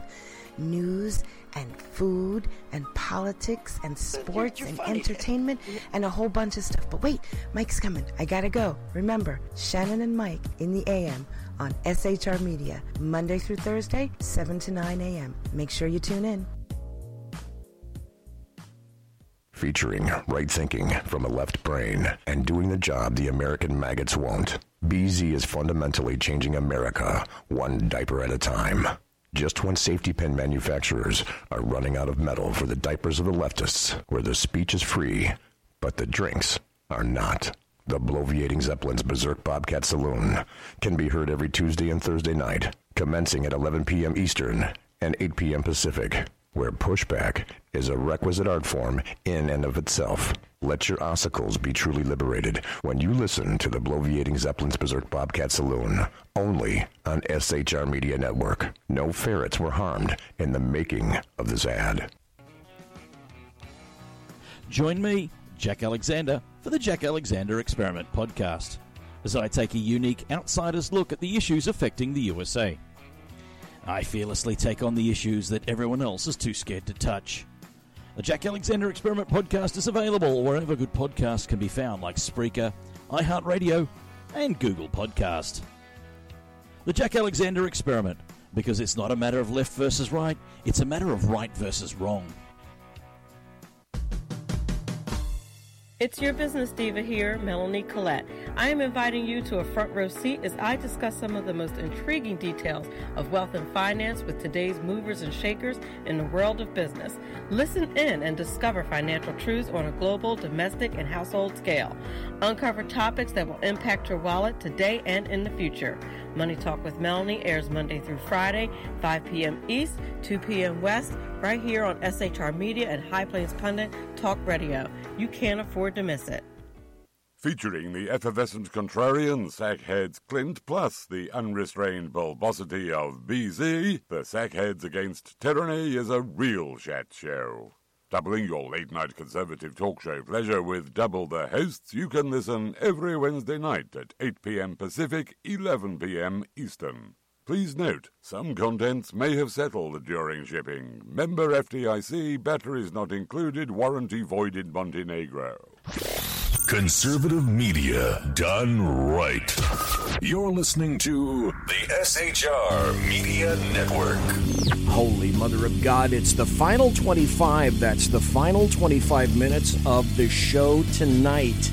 News and food and politics and sports you're, you're and funny. Entertainment and a whole bunch of stuff. But wait, Mike's coming. I gotta go. Remember, Shannon and Mike in the A M on S H R Media, Monday through Thursday, seven to nine a.m. Make sure you tune in. Featuring right thinking from a left brain and doing the job the American maggots won't. B Z is fundamentally changing America one diaper at a time. Just when safety pin manufacturers are running out of metal for the diapers of the leftists, where the speech is free, but the drinks are not. The Bloviating Zeppelin's Berserk Bobcat Saloon can be heard every Tuesday and Thursday night, commencing at eleven p.m. Eastern and eight p.m. Pacific, where pushback is a requisite art form in and of itself. Let your ossicles be truly liberated when you listen to the Bloviating Zeppelin's Berserk Bobcat Saloon, only on S H R Media Network. No ferrets were harmed in the making of this ad. Join me, Jack Alexander, for the Jack Alexander Experiment podcast, as I take a unique outsider's look at the issues affecting the U S A. I fearlessly take on the issues that everyone else is too scared to touch. The Jack Alexander Experiment podcast is available wherever good podcasts can be found, like Spreaker, iHeartRadio, and Google Podcasts. The Jack Alexander Experiment, because it's not a matter of left versus right, it's a matter of right versus wrong. It's your business diva here, Melanie Collette. I am inviting you to a front row seat as I discuss some of the most intriguing details of wealth and finance with today's movers and shakers in the world of business. Listen in and discover financial truths on a global, domestic, and household scale. Uncover topics that will impact your wallet today and in the future. Money Talk with Melanie airs Monday through Friday, five p.m. East, two p.m. West, right here on S H R Media and High Plains Pundit Talk Radio. You can't afford to miss it. Featuring the effervescent contrarian Sackheads Clint, plus the unrestrained bulbosity of B Z, the Sackheads Against Tyranny is a real chat show. Doubling your late-night conservative talk show pleasure with double the hosts, you can listen every Wednesday night at eight p.m. Pacific, eleven p.m. Eastern. Please note, some contents may have settled during shipping. Member F D I C, batteries not included, warranty void in Montenegro. Conservative media done right. You're listening to the S H R Media Network. Holy Mother of God, it's the final twenty-five. That's the final twenty-five minutes of the show tonight.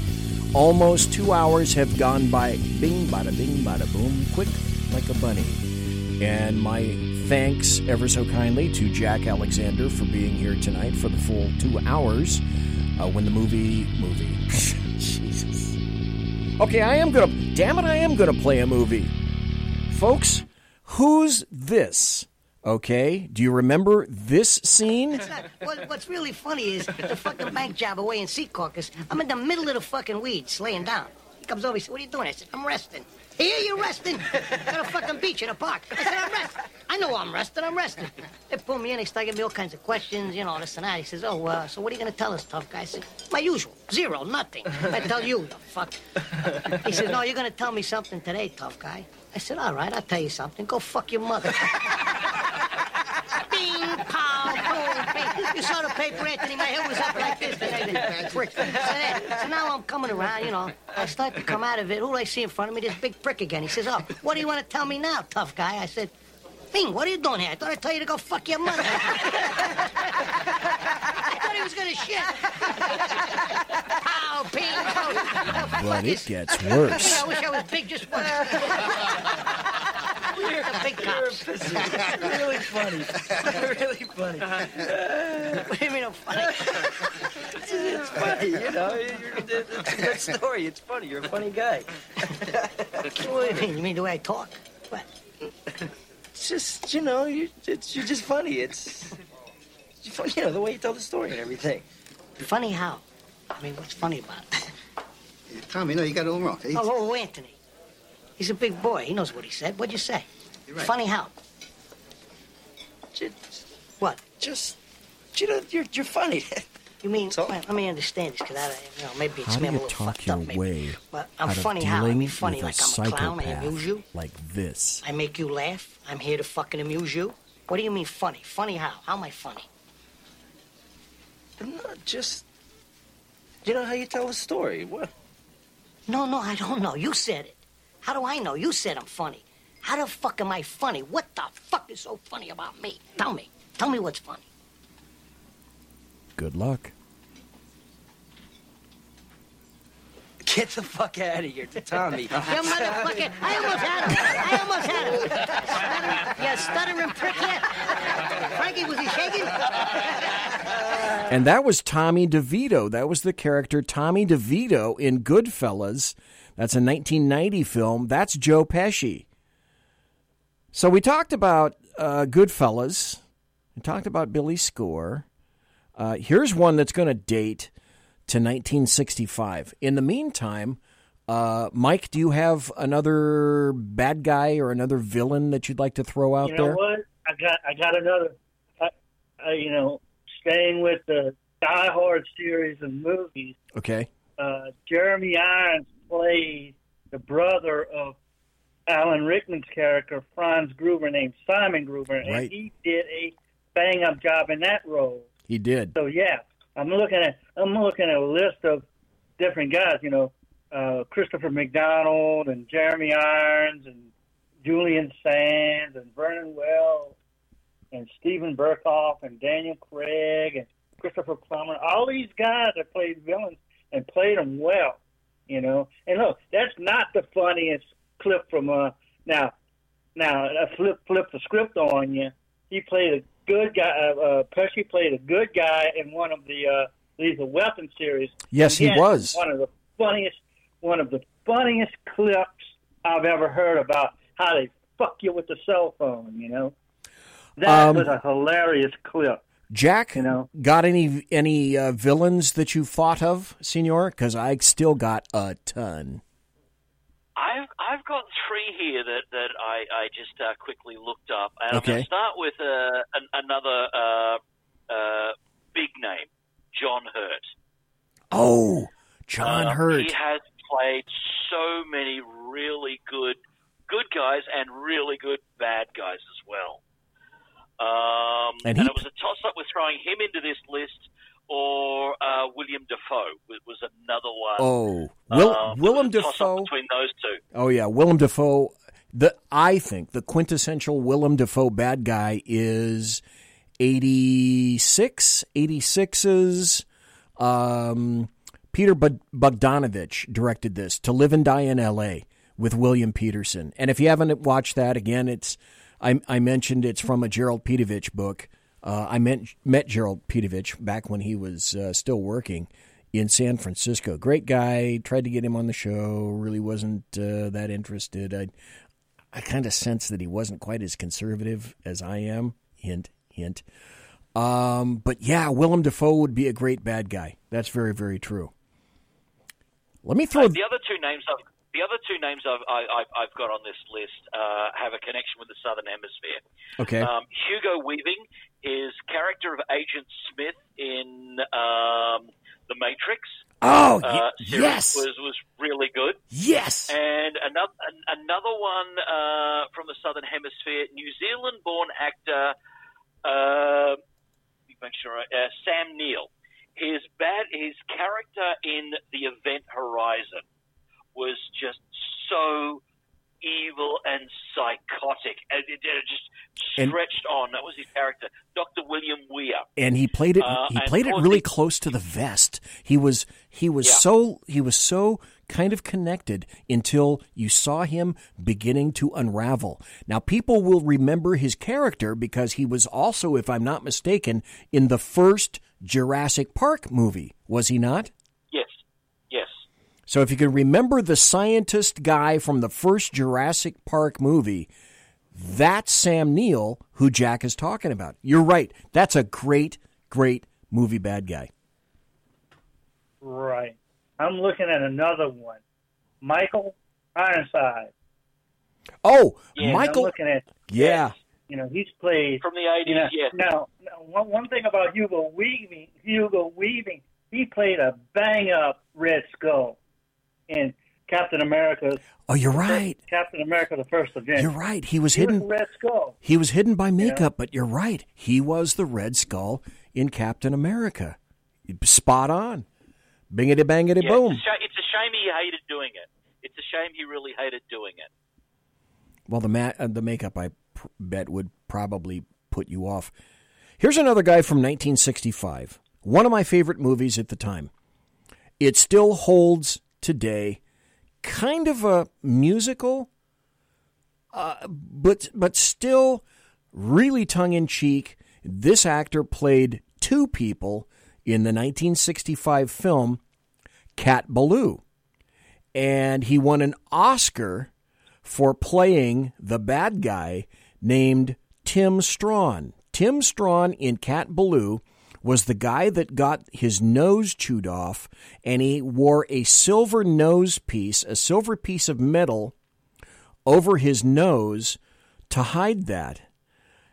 Almost two hours have gone by. Bing, bada bing, bada boom. Quick like a bunny. And my thanks ever so kindly to Jack Alexander for being here tonight for the full two hours uh, when the movie movie Jesus. Okay, I am gonna damn it I am gonna play a movie. Folks, who's this? Okay, do you remember this scene? It's not, what, what's really funny is the fucking bank job away in Sea Caucus. I'm in the middle of the fucking weeds laying down. He comes over, he says, "What are you doing?" I said, "I'm resting." "Here you're resting on a fucking beach in a park." I said, "I'm resting. I know I'm resting. I'm resting." They pull me in. They start giving me all kinds of questions, you know, this and that. He says, "Oh, uh, so what are you going to tell us, tough guy?" I said, "My usual. Zero. Nothing. I tell you, the fuck." He says, "No, you're going to tell me something today, tough guy." I said, "All right, I'll tell you something. Go fuck your mother." Bing, pow, boom, bing. You saw the paper, Anthony. My head was up like this. So, so now I'm coming around, you know. I start to come out of it. Who do I see in front of me? This big prick again. He says, "Oh, what do you want to tell me now, tough guy?" I said, "Bing, what are you doing here? I thought I told you to go fuck your mother." I thought he was going to shit. Pow, bing, pow. But it gets worse. I wish I was big just once. You're a big cop. Really funny. Really funny. Uh, what do you mean I'm funny? it's, it's funny, you know. It's a good story. It's funny. You're a funny guy. What do you mean? You mean the way I talk? What? It's just, you know, you, it's, you're just funny. It's, it's funny, you know, the way you tell the story and everything. Funny how? I mean, what's funny about it? Tommy, no, you got it all wrong. It's... Oh, oh, Anthony. He's a big boy. He knows what he said. What'd you say? You're right. Funny how? Just, what? Just, you know, you're you're funny. You mean? So? Well, let me understand this, because I, you know, maybe it's how me do you I'm a little talk fucked your up, maybe. Way but I'm out funny of how. I mean, funny like I'm a clown. I amuse you. Like this. I make you laugh. I'm here to fucking amuse you. What do you mean funny? Funny how? How am I funny? I'm not just. You know how you tell a story. What? No, no, I don't know. You said it. How do I know? You said I'm funny. How the fuck am I funny? What the fuck is so funny about me? Tell me. Tell me what's funny. Good luck. Get the fuck out of here, Tommy. You motherfucker. I almost had him. I almost had him. You stuttering, you stuttering prick yet? Frankie, was he shaking? And that was Tommy DeVito. That was the character Tommy DeVito in Goodfellas. That's a nineteen ninety film. That's Joe Pesci. So we talked about uh, Goodfellas. We talked about Billy Score. Uh, here's one that's going to date to nineteen sixty-five. In the meantime, uh, Mike, do you have another bad guy or another villain that you'd like to throw out there? You know there? What? I got I got another. I, I, you know, staying with the Die Hard series of movies. Okay. Uh, Jeremy Irons played the brother of Alan Rickman's character, Franz Gruber, named Simon Gruber, right. and he did a bang-up job in that role. He did. So, yeah, I'm looking at I'm looking at a list of different guys, you know, uh, Christopher McDonald and Jeremy Irons and Julian Sands and Vernon Wells and Stephen Burkhoff and Daniel Craig and Christopher Plummer. All these guys that played villains and played them well, you know. And look, that's not the funniest clip from uh now now I flip flip the script on you. He played a good guy. Uh, uh, Pesci played a good guy in one of the uh, Lethal Weapon series. Yes, Again, he was one of the funniest one of the funniest clips I've ever heard about how they fuck you with the cell phone. You know, that um, was a hilarious clip. Jack, you know, got any any uh, villains that you thought of, Senor? Because I still got a ton. I've I've got three here that that I I just uh, quickly looked up, and okay. I'm going to start with uh, an, another uh, uh, big name, John Hurt. Oh, John uh, Hurt! He has played so many really good good guys and really good bad guys as well. Um, and, he... and it was a toss-up with throwing him into this list. Or uh, William Dafoe was another one. Oh, Will, um, Willem Dafoe between those two. Oh yeah, Willem Dafoe. The I think the quintessential Willem Dafoe bad guy is eighty-six, eighty-six's um, Peter Bogdanovich directed this, To Live and Die in L A with William Peterson. And if you haven't watched that, again, it's I, I mentioned it's from a Gerald Petevich book. Uh, I met, met Gerald Petevich back when he was uh, still working in San Francisco. Great guy. Tried to get him on the show. Really wasn't uh, that interested. I I kind of sense that he wasn't quite as conservative as I am. Hint, hint. Um, but yeah, Willem Dafoe would be a great bad guy. That's very, very true. Let me throw uh, the other two names. I've, the other two names I've, I, I've got on this list uh, have a connection with the Southern Hemisphere. Okay, um, Hugo Weaving. His character of Agent Smith in um, The Matrix. Oh, uh, yes. Was, was really good. Yes. And another another one uh, from the Southern Hemisphere, New Zealand-born actor, uh, uh, Sam Neill. His, bad, his character in The Event Horizon was just so evil and psychotic. It, it, it just stretched and, on. That was his character, Doctor William Weir. And he played it. Uh, he played it really the, close to the vest. He was. He was yeah. so. He was so kind of connected until you saw him beginning to unravel. Now, people will remember his character because he was also, if I'm not mistaken, in the first Jurassic Park movie. Was he not? So if you can remember the scientist guy from the first Jurassic Park movie, that's Sam Neill, who Jack is talking about. You're right. That's a great, great movie bad guy. Right. I'm looking at another one. Michael Ironside. Oh, yeah, Michael. I'm looking at, yeah. You know, he's played. From the eighties, you know, yes. Now, now one, one thing about Hugo Weaving, Hugo Weaving, he played a bang-up Red Skull. In Captain America. Oh, you're right. Captain America, the first event. You're right. He was he hidden. Was the Red Skull. He was hidden by makeup, you know? But you're right. He was the Red Skull in Captain America. Spot on. Bingity bangity yeah, boom. It's a, sh- it's a shame he hated doing it. It's a shame he really hated doing it. Well, the ma- uh, the makeup, I pr- bet, would probably put you off. Here's another guy from nineteen sixty-five. One of my favorite movies at the time. It still holds today, kind of a musical, uh, but but still really tongue-in-cheek. This actor played two people in the nineteen sixty-five film Cat Ballou, and he won an Oscar for playing the bad guy named Tim Strawn. Tim Strawn in Cat Ballou was the guy that got his nose chewed off, and he wore a silver nose piece, a silver piece of metal over his nose to hide that.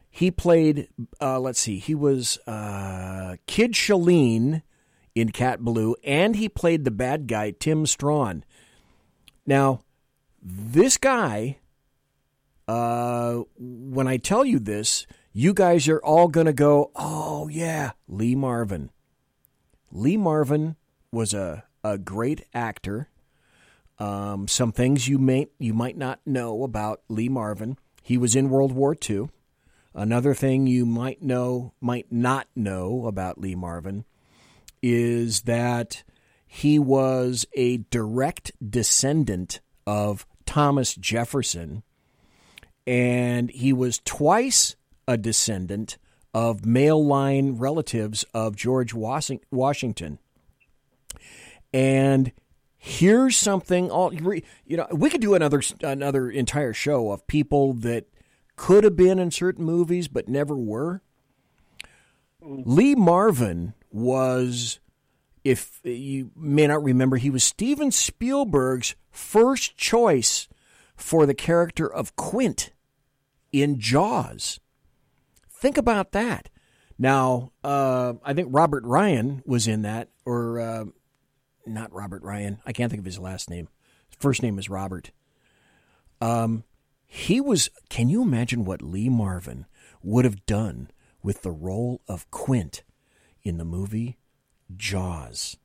He played, uh, let's see, he was uh, Kid Shaleen in Cat Ballou, and he played the bad guy, Tim Strawn. Now, this guy uh, when I tell you this, you guys are all going to go, oh, yeah, Lee Marvin. Lee Marvin was a, a great actor. Um, some things you may you might not know about Lee Marvin. He was in World War Two. Another thing you might know, might not know about Lee Marvin is that he was a direct descendant of Thomas Jefferson, and he was twice a descendant of male line relatives of George Washington. And here's something, all you know, we could do another another entire show of people that could have been in certain movies but never were. Lee Marvin was, if you may not remember, he was Steven Spielberg's first choice for the character of Quint in Jaws. Think about that. Now, uh, I think Robert Ryan was in that, or uh, not Robert Ryan. I can't think of his last name. His first name is Robert. Um, he was, can you imagine what Lee Marvin would have done with the role of Quint in the movie Jaws?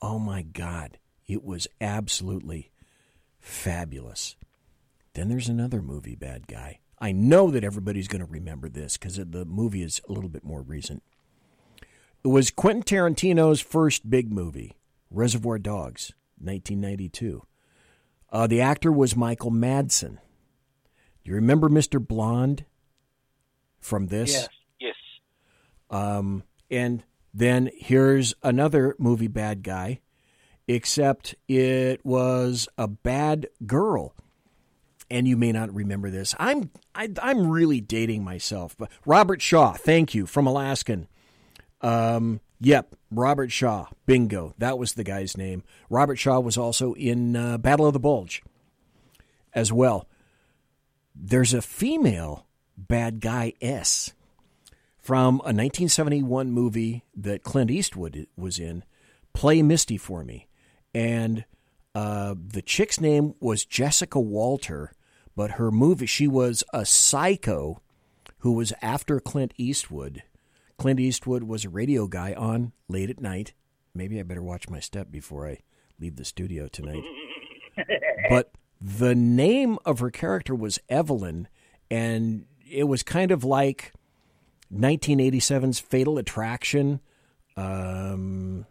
Oh, my God. It was absolutely fabulous. Then there's another movie, Bad Guy. I know that everybody's going to remember this because the movie is a little bit more recent. It was Quentin Tarantino's first big movie, Reservoir Dogs, nineteen ninety-two. Uh, the actor was Michael Madsen. Do you remember Mister Blonde from this? Yes, yes. Um, and then here's another movie, Bad Guy, except it was a bad girl. And you may not remember this. I'm I, I'm really dating myself. But Robert Shaw, thank you, from Alaskan. Um, yep, Robert Shaw, bingo. That was the guy's name. Robert Shaw was also in uh, Battle of the Bulge as well. There's a female Bad Guy S from a nineteen seventy-one movie that Clint Eastwood was in, Play Misty for Me. And uh, the chick's name was Jessica Walter. But her movie, she was a psycho who was after Clint Eastwood. Clint Eastwood was a radio guy on late at night. Maybe I better watch my step before I leave the studio tonight. But the name of her character was Evelyn, and it was kind of like nineteen eighty-seven's Fatal Attraction. Um,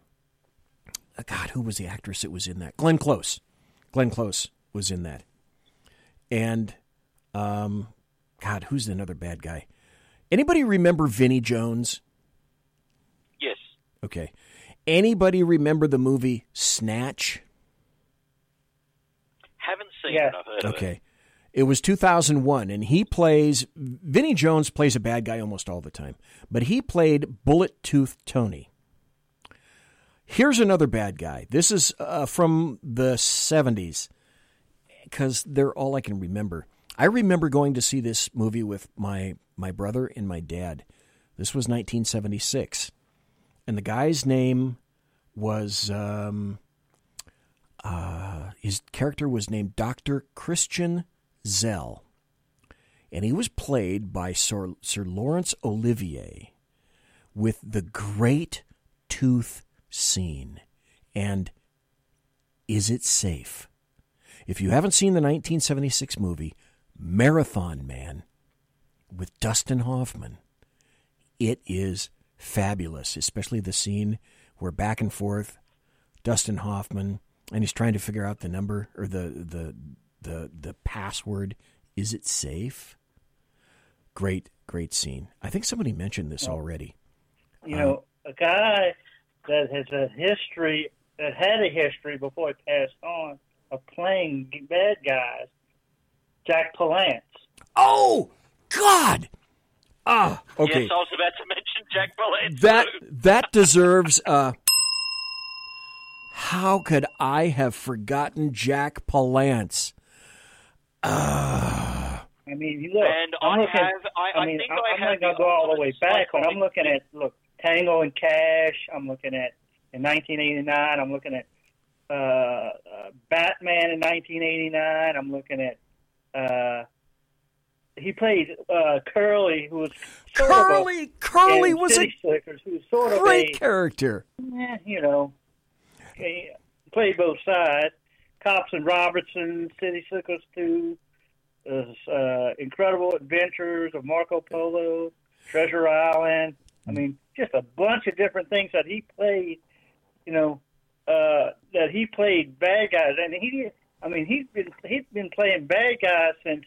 God, who was the actress that was in that? Glenn Close. Glenn Close was in that. And, um, God, who's another bad guy? Anybody remember Vinnie Jones? Yes. Okay. Anybody remember the movie Snatch? Haven't seen yeah. it. I've heard okay. of it. It was two thousand one, and he plays, Vinnie Jones plays a bad guy almost all the time, but he played Bullet Tooth Tony. Here's another bad guy. This is uh, from the seventies. Because they're all I can remember. I remember going to see this movie with my, my brother and my dad. This was nineteen seventy-six. And the guy's name was, um, uh, his character was named Doctor Christian Zell. And he was played by Sir, Sir Laurence Olivier with the great tooth scene. And is it safe? If you haven't seen the nineteen seventy-six movie, Marathon Man, with Dustin Hoffman, it is fabulous, especially the scene where back and forth, Dustin Hoffman, and he's trying to figure out the number or the the the, the password. Is it safe? Great, great scene. I think somebody mentioned this already. You know, um, a guy that has a history, that had a history before he passed on, of playing bad guys, Jack Palance. Oh, God! Ah, okay. Yes, I was about to mention Jack Palance. That, that deserves a... How could I have forgotten Jack Palance? Uh, I mean, look, and I'm I looking... Have, I, I mean, think I, I I'm going to go all the way back, but I'm looking at, look, Tango and Cash, I'm looking at, in nineteen eighty-nine, I'm looking at Uh, uh, Batman in nineteen eighty-nine. I'm looking at uh, he played uh, Curly, who was sort Curly. Of a, Curly was City a Slickers, who was sort of great a, character. Eh, you know, he played both sides. Cops and Robertson, City Slickers two, uh, Incredible Adventures of Marco Polo, Treasure Island. I mean, just a bunch of different things that he played. You know, uh, that he played bad guys, and he. I mean, he's been he's been playing bad guys since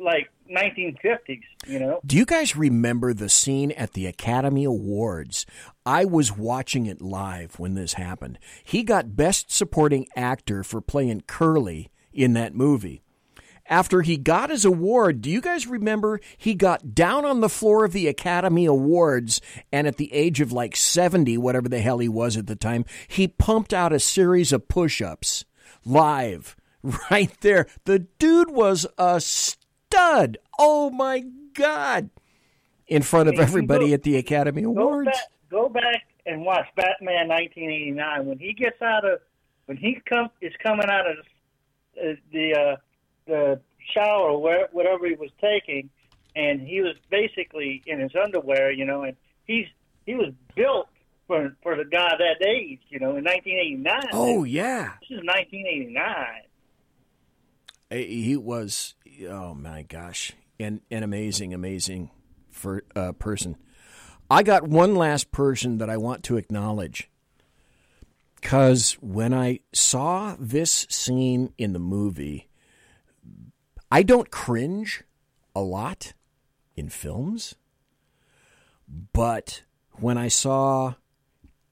like nineteen fifties, you know. Do you guys remember the scene at the Academy Awards? I was watching it live when this happened. He got Best Supporting Actor for playing Curly in that movie. After he got his award, do you guys remember he got down on the floor of the Academy Awards, and at the age of like seventy, whatever the hell he was at the time, he pumped out a series of push-ups live right there. The dude was a stud. Oh, my God. In front of I mean, everybody go, at the Academy Awards. Go back, go back and watch Batman nineteen eighty-nine. When he gets out of, when he come, is coming out of uh, the, uh, the shower, where, whatever he was taking, and he was basically in his underwear, you know, and he's, he was built for for the guy that age, you know, in nineteen eighty-nine. Oh, yeah. This is nineteen eighty-nine. He was, oh, my gosh, an, an amazing, amazing for, uh, person. I got one last person that I want to acknowledge, because when I saw this scene in the movie, I don't cringe a lot in films, but when I saw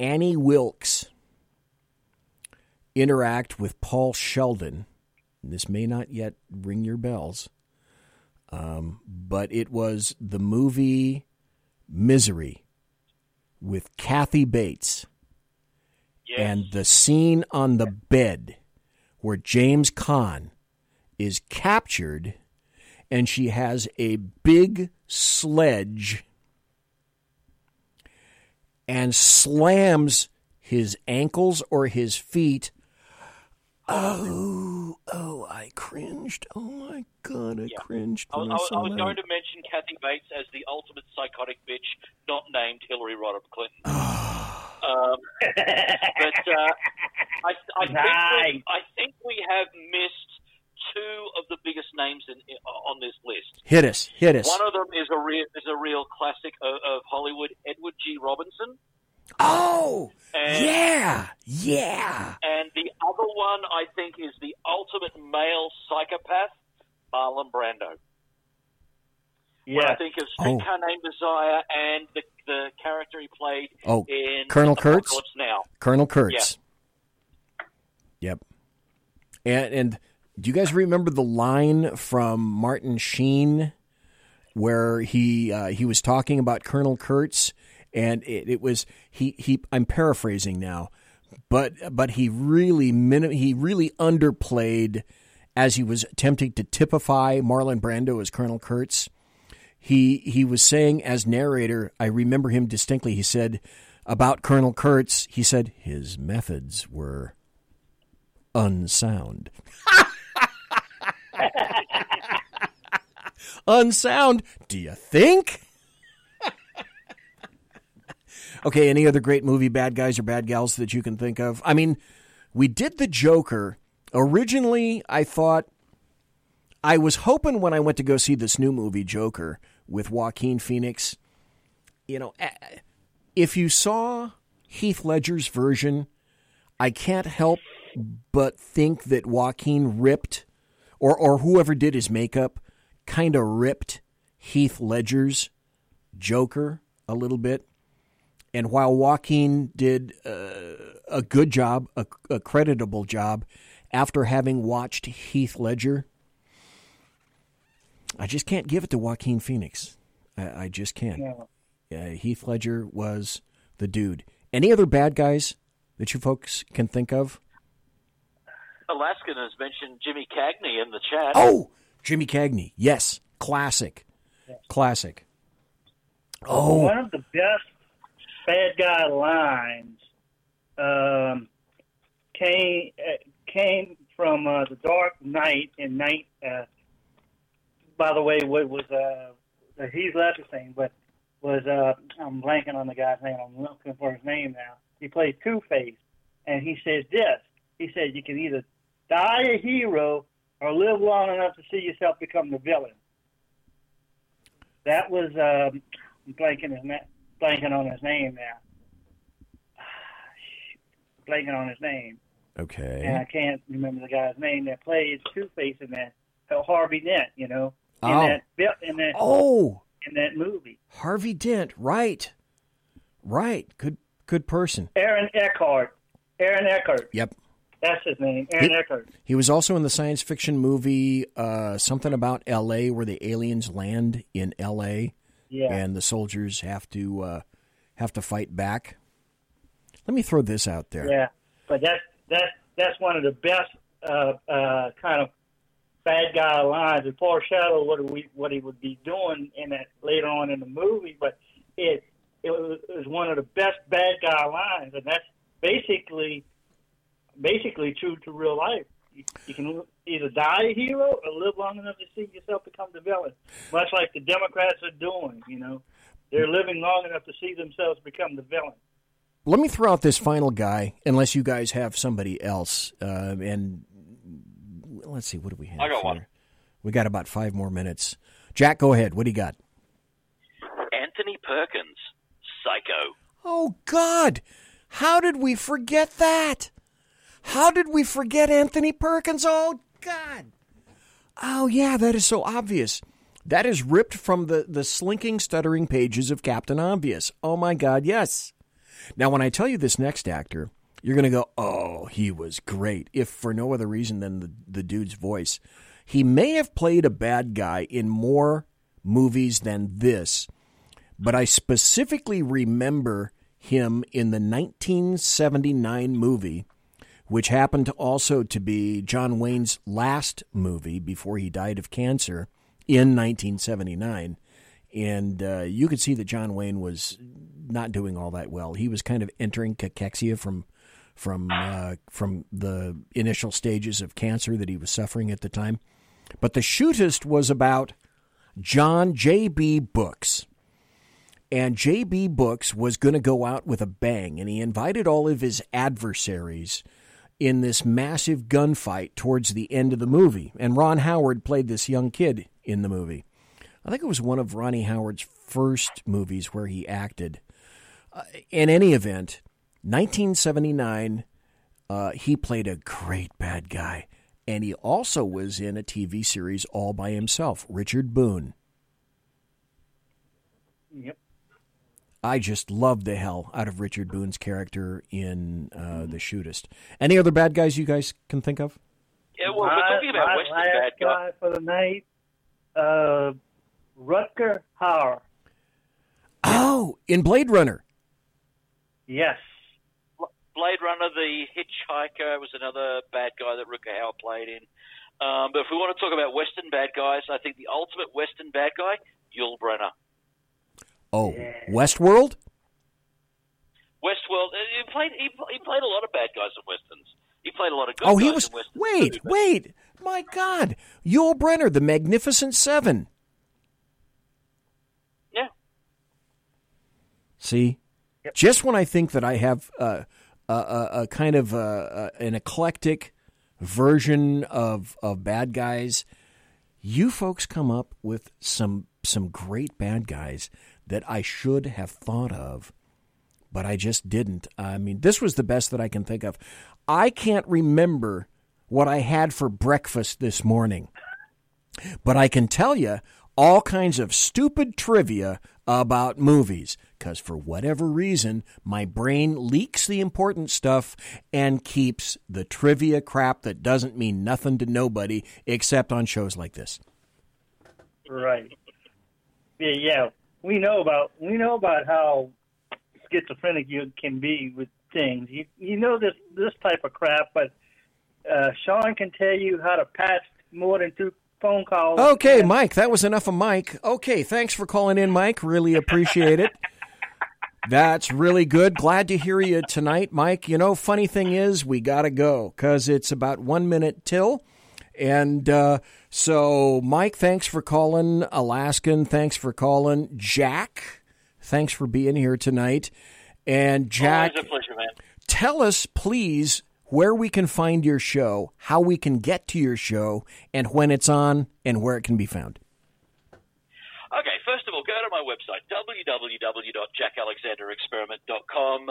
Annie Wilkes interact with Paul Sheldon, this may not yet ring your bells, um, but it was the movie Misery with Kathy Bates. Yes. And the scene on the bed where James Caan is captured and she has a big sledge and slams his ankles or his feet. Oh, oh, I cringed. Oh, my God, I yeah. cringed. I was, I was, I was going to mention Kathy Bates as the ultimate psychotic bitch, not named Hillary Rodham Clinton. um, but uh, I, I, nice. think we, I think we have missed two of the biggest names in, in, on this list. Hit us, hit us. One of them is a real, is a real classic of, of Hollywood, Edward G. Robinson. Oh, and, yeah, yeah. And the other one, I think, is the ultimate male psychopath, Marlon Brando. Yeah. What I think of Streetcar oh. Named Desire and the the character he played oh. in Colonel Kurtz. Now. Colonel Kurtz. Yeah. Yep. And and do you guys remember the line from Martin Sheen where he uh, he was talking about Colonel Kurtz? And it, it was he, he. I'm paraphrasing now, but but he really minim, he really underplayed as he was attempting to typify Marlon Brando as Colonel Kurtz. He he was saying as narrator, I remember him distinctly. He said about Colonel Kurtz, he said his methods were unsound. Unsound? Do you think? Okay, any other great movie bad guys or bad gals that you can think of? I mean, we did the Joker. Originally, I thought, I was hoping when I went to go see this new movie, Joker, with Joaquin Phoenix, you know, if you saw Heath Ledger's version, I can't help but think that Joaquin ripped, or, or whoever did his makeup, kind of ripped Heath Ledger's Joker a little bit. And while Joaquin did uh, a good job, a, a creditable job, after having watched Heath Ledger, I just can't give it to Joaquin Phoenix. I, I just can't. Yeah. Uh, Heath Ledger was the dude. Any other bad guys that you folks can think of? Alaskan has mentioned Jimmy Cagney in the chat. Oh, Jimmy Cagney. Yes. Classic. Yes. Classic. Oh. One of the best bad guy lines um, came uh, came from uh, The Dark Knight in night, uh, by the way, what was uh, the Heath Ledger thing, but was, uh, I'm blanking on the guy's name. I'm looking for his name now. He played Two-Face, and he says this. He said, you can either die a hero or live long enough to see yourself become the villain. That was, um, I'm blanking, his na- blanking on his name now. Blanking on his name. Okay. And I can't remember the guy's name that played Two-Face in that, Harvey Dent, you know, in oh. that in that oh. in that movie. Harvey Dent, right. Right. Good good person. Aaron Eckhart. Aaron Eckhart. Yep. That's his name, Aaron he, Eckhart. He was also in the science fiction movie uh, something about L A where the aliens land in L A Yeah. And the soldiers have to uh, have to fight back. Let me throw this out there. Yeah, but that's that's that's one of the best uh, uh, kind of bad guy lines. It foreshadowed what we what he would be doing in that later on in the movie. But it it was, it was one of the best bad guy lines, and that's basically basically true to real life. You, you can either die a hero or live long enough to see yourself become the villain. Much like the Democrats are doing, you know, they're living long enough to see themselves become the villain. Let me throw out this final guy, unless you guys have somebody else. Uh, and let's see, what do we have? I got here? one. We got about five more minutes. Jack, go ahead. What do you got? Anthony Perkins, Psycho. Oh, God. How did we forget that? How did we forget Anthony Perkins? Oh, God. Oh, yeah, that is so obvious. That is ripped from the, the slinking, stuttering pages of Captain Obvious. Oh, my God, yes. Now, when I tell you this next actor, you're going to go, oh, he was great, if for no other reason than the, the dude's voice. He may have played a bad guy in more movies than this, but I specifically remember him in the nineteen seventy-nine movie, which happened to also to be John Wayne's last movie before he died of cancer in nineteen seventy-nine. And uh, you could see that John Wayne was not doing all that well. He was kind of entering cachexia from from uh, from the initial stages of cancer that he was suffering at the time. But The Shootist was about John J B. Brooks. And J B. Brooks was going to go out with a bang, and he invited all of his adversaries in this massive gunfight towards the end of the movie. And Ron Howard played this young kid in the movie. I think it was one of Ronnie Howard's first movies where he acted. Uh, in any event, nineteen seventy-nine, uh, he played a great bad guy. And he also was in a T V series all by himself, Richard Boone. Yep. I just loved the hell out of Richard Boone's character in uh, The Shootist. Any other bad guys you guys can think of? Yeah, well, we're talking about Western bad guy for the night. Uh... Rutger Hauer. Oh, in Blade Runner. Yes. Blade Runner, the Hitchhiker was another bad guy that Rutger Hauer played in. Um, but if we want to talk about Western bad guys, I think the ultimate Western bad guy, Yul Brynner. Oh, yeah. Westworld? Westworld. He played, he, he played a lot of bad guys in Westerns. He played a lot of good oh, guys he was, in Westerns. Wait, too, wait. My God. Yul Brynner, the Magnificent Seven. See, yep. Just when I think that I have uh, a, a, a kind of a, a, an eclectic version of of bad guys, you folks come up with some some great bad guys that I should have thought of, but I just didn't. I mean, this was the best that I can think of. I can't remember what I had for breakfast this morning, but I can tell you all kinds of stupid trivia about movies, because for whatever reason, my brain leaks the important stuff and keeps the trivia crap that doesn't mean nothing to nobody except on shows like this. Right. Yeah, yeah. We know about we know about how schizophrenic you can be with things. You you know this this type of crap, but uh, Sean can tell you how to patch more than two phone calls. Okay, Mike, that was enough of Mike. Okay, thanks for calling in, Mike. Really appreciate it. That's really good. Glad to hear you tonight, Mike. You know, funny thing is, we got to go because it's about one minute till, And uh, so, Mike, thanks for calling. Alaskan, thanks for calling. Jack, thanks for being here tonight. And Jack, always a pleasure, man. Tell us, please, where we can find your show, how we can get to your show, and when it's on and where it can be found. Okay, first of all, go to my website, w w w dot jack alexander experiment dot com.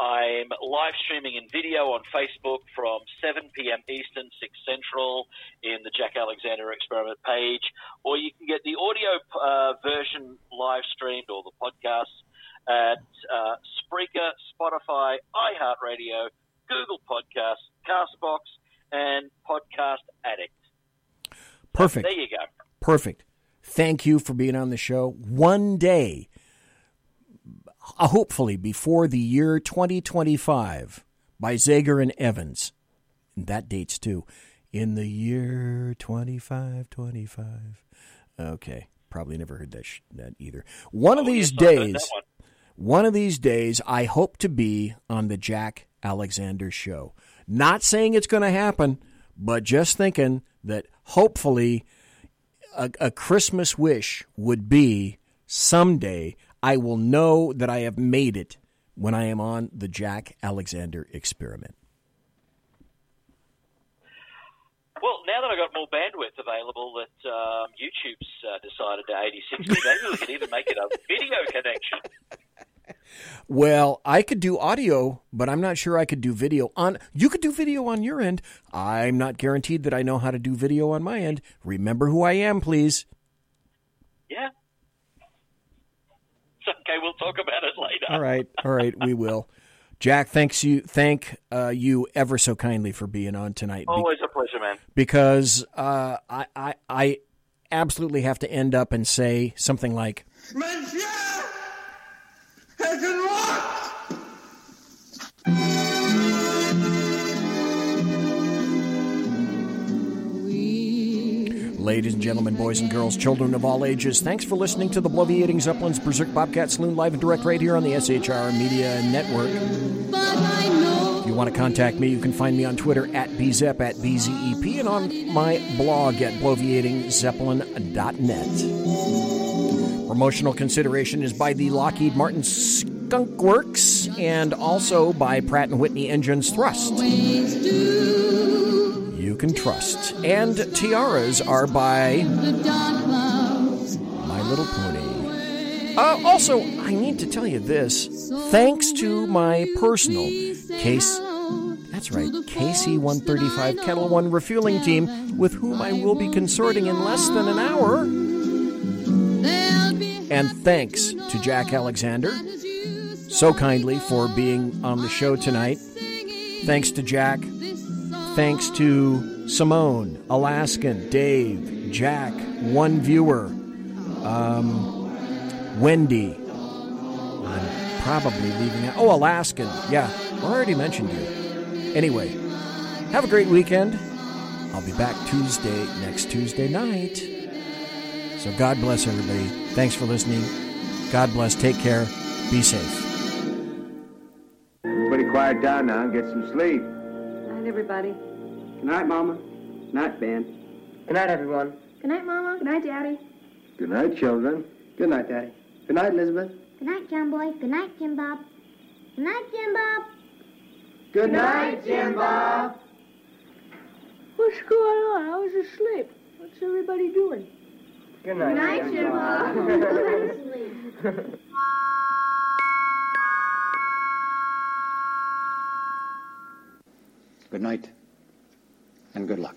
I'm live streaming in video on Facebook from seven p.m. Eastern, six Central, in the Jack Alexander Experiment page. Or you can get the audio uh, version live streamed, or the podcast, at uh, Spreaker, Spotify, iHeartRadio, Google Podcasts, CastBox, and Podcast Addict. Perfect. So there you go. Perfect. Thank you for being on the show. One day, hopefully before the year twenty twenty-five, by Zager and Evans, and that dates too, in the year twenty-five twenty-five. Okay, probably never heard that, sh- that either. One oh, of these yes, days, one. one of these days, I hope to be on the Jack Alexander Show. Not saying it's going to happen, but just thinking that hopefully A, a Christmas wish would be someday I will know that I have made it when I am on the Jack Alexander Experiment. Well, now that I've got more bandwidth available that um, YouTube's uh, decided to eighty sixty, maybe we could even make it a video connection. Well, I could do audio, but I'm not sure I could do video on. You could do video on your end. I'm not guaranteed that I know how to do video on my end. Remember who I am, please. Yeah. It's okay. We'll talk about it later. All right. All right. We will. Jack, thanks you. Thank uh, you ever so kindly for being on tonight. Always be- a pleasure, man. Because uh, I, I, I absolutely have to end up and say something like, Monsieur! Ladies and gentlemen, boys and girls, children of all ages, thanks for listening to the Bloviating Zeppelin's Berserk Bobcat Saloon live and direct right here on the S H R Media Network. If you want to contact me, you can find me on Twitter at bzep, at bzep, and on my blog at bloviating zeppelin dot net. Promotional consideration is by the Lockheed Martin Skunk Works and also by Pratt and Whitney Engines Thrust. You can trust. And tiaras are by My Little Pony. Uh, also, I need to tell you this. Thanks to my personal case... That's right, K C one thirty-five Kettle One refueling team, with whom I will be consorting in less than an hour... And thanks to Jack Alexander so kindly for being on the show tonight. Thanks to Jack. Thanks to Simone, Alaskan, Dave, Jack, one viewer, um, Wendy. I'm probably leaving out. Oh, Alaskan. Yeah, I already mentioned you. Anyway, have a great weekend. I'll be back Tuesday, next Tuesday night. So God bless everybody. Thanks for listening. God bless. Take care. Be safe. Everybody quiet down now and get some sleep. Good night, everybody. Good night, Mama. Good night, Ben. Good night, everyone. Good night, Mama. Good night, Daddy. Good night, children. Good night, Daddy. Good night, Elizabeth. Good night, John Boy. Good night, Jim Bob. Good night, Jim Bob. Good night, Jim Bob. What's going on? I was asleep. What's everybody doing? Good night, Good night, Jim. Good night, and good luck.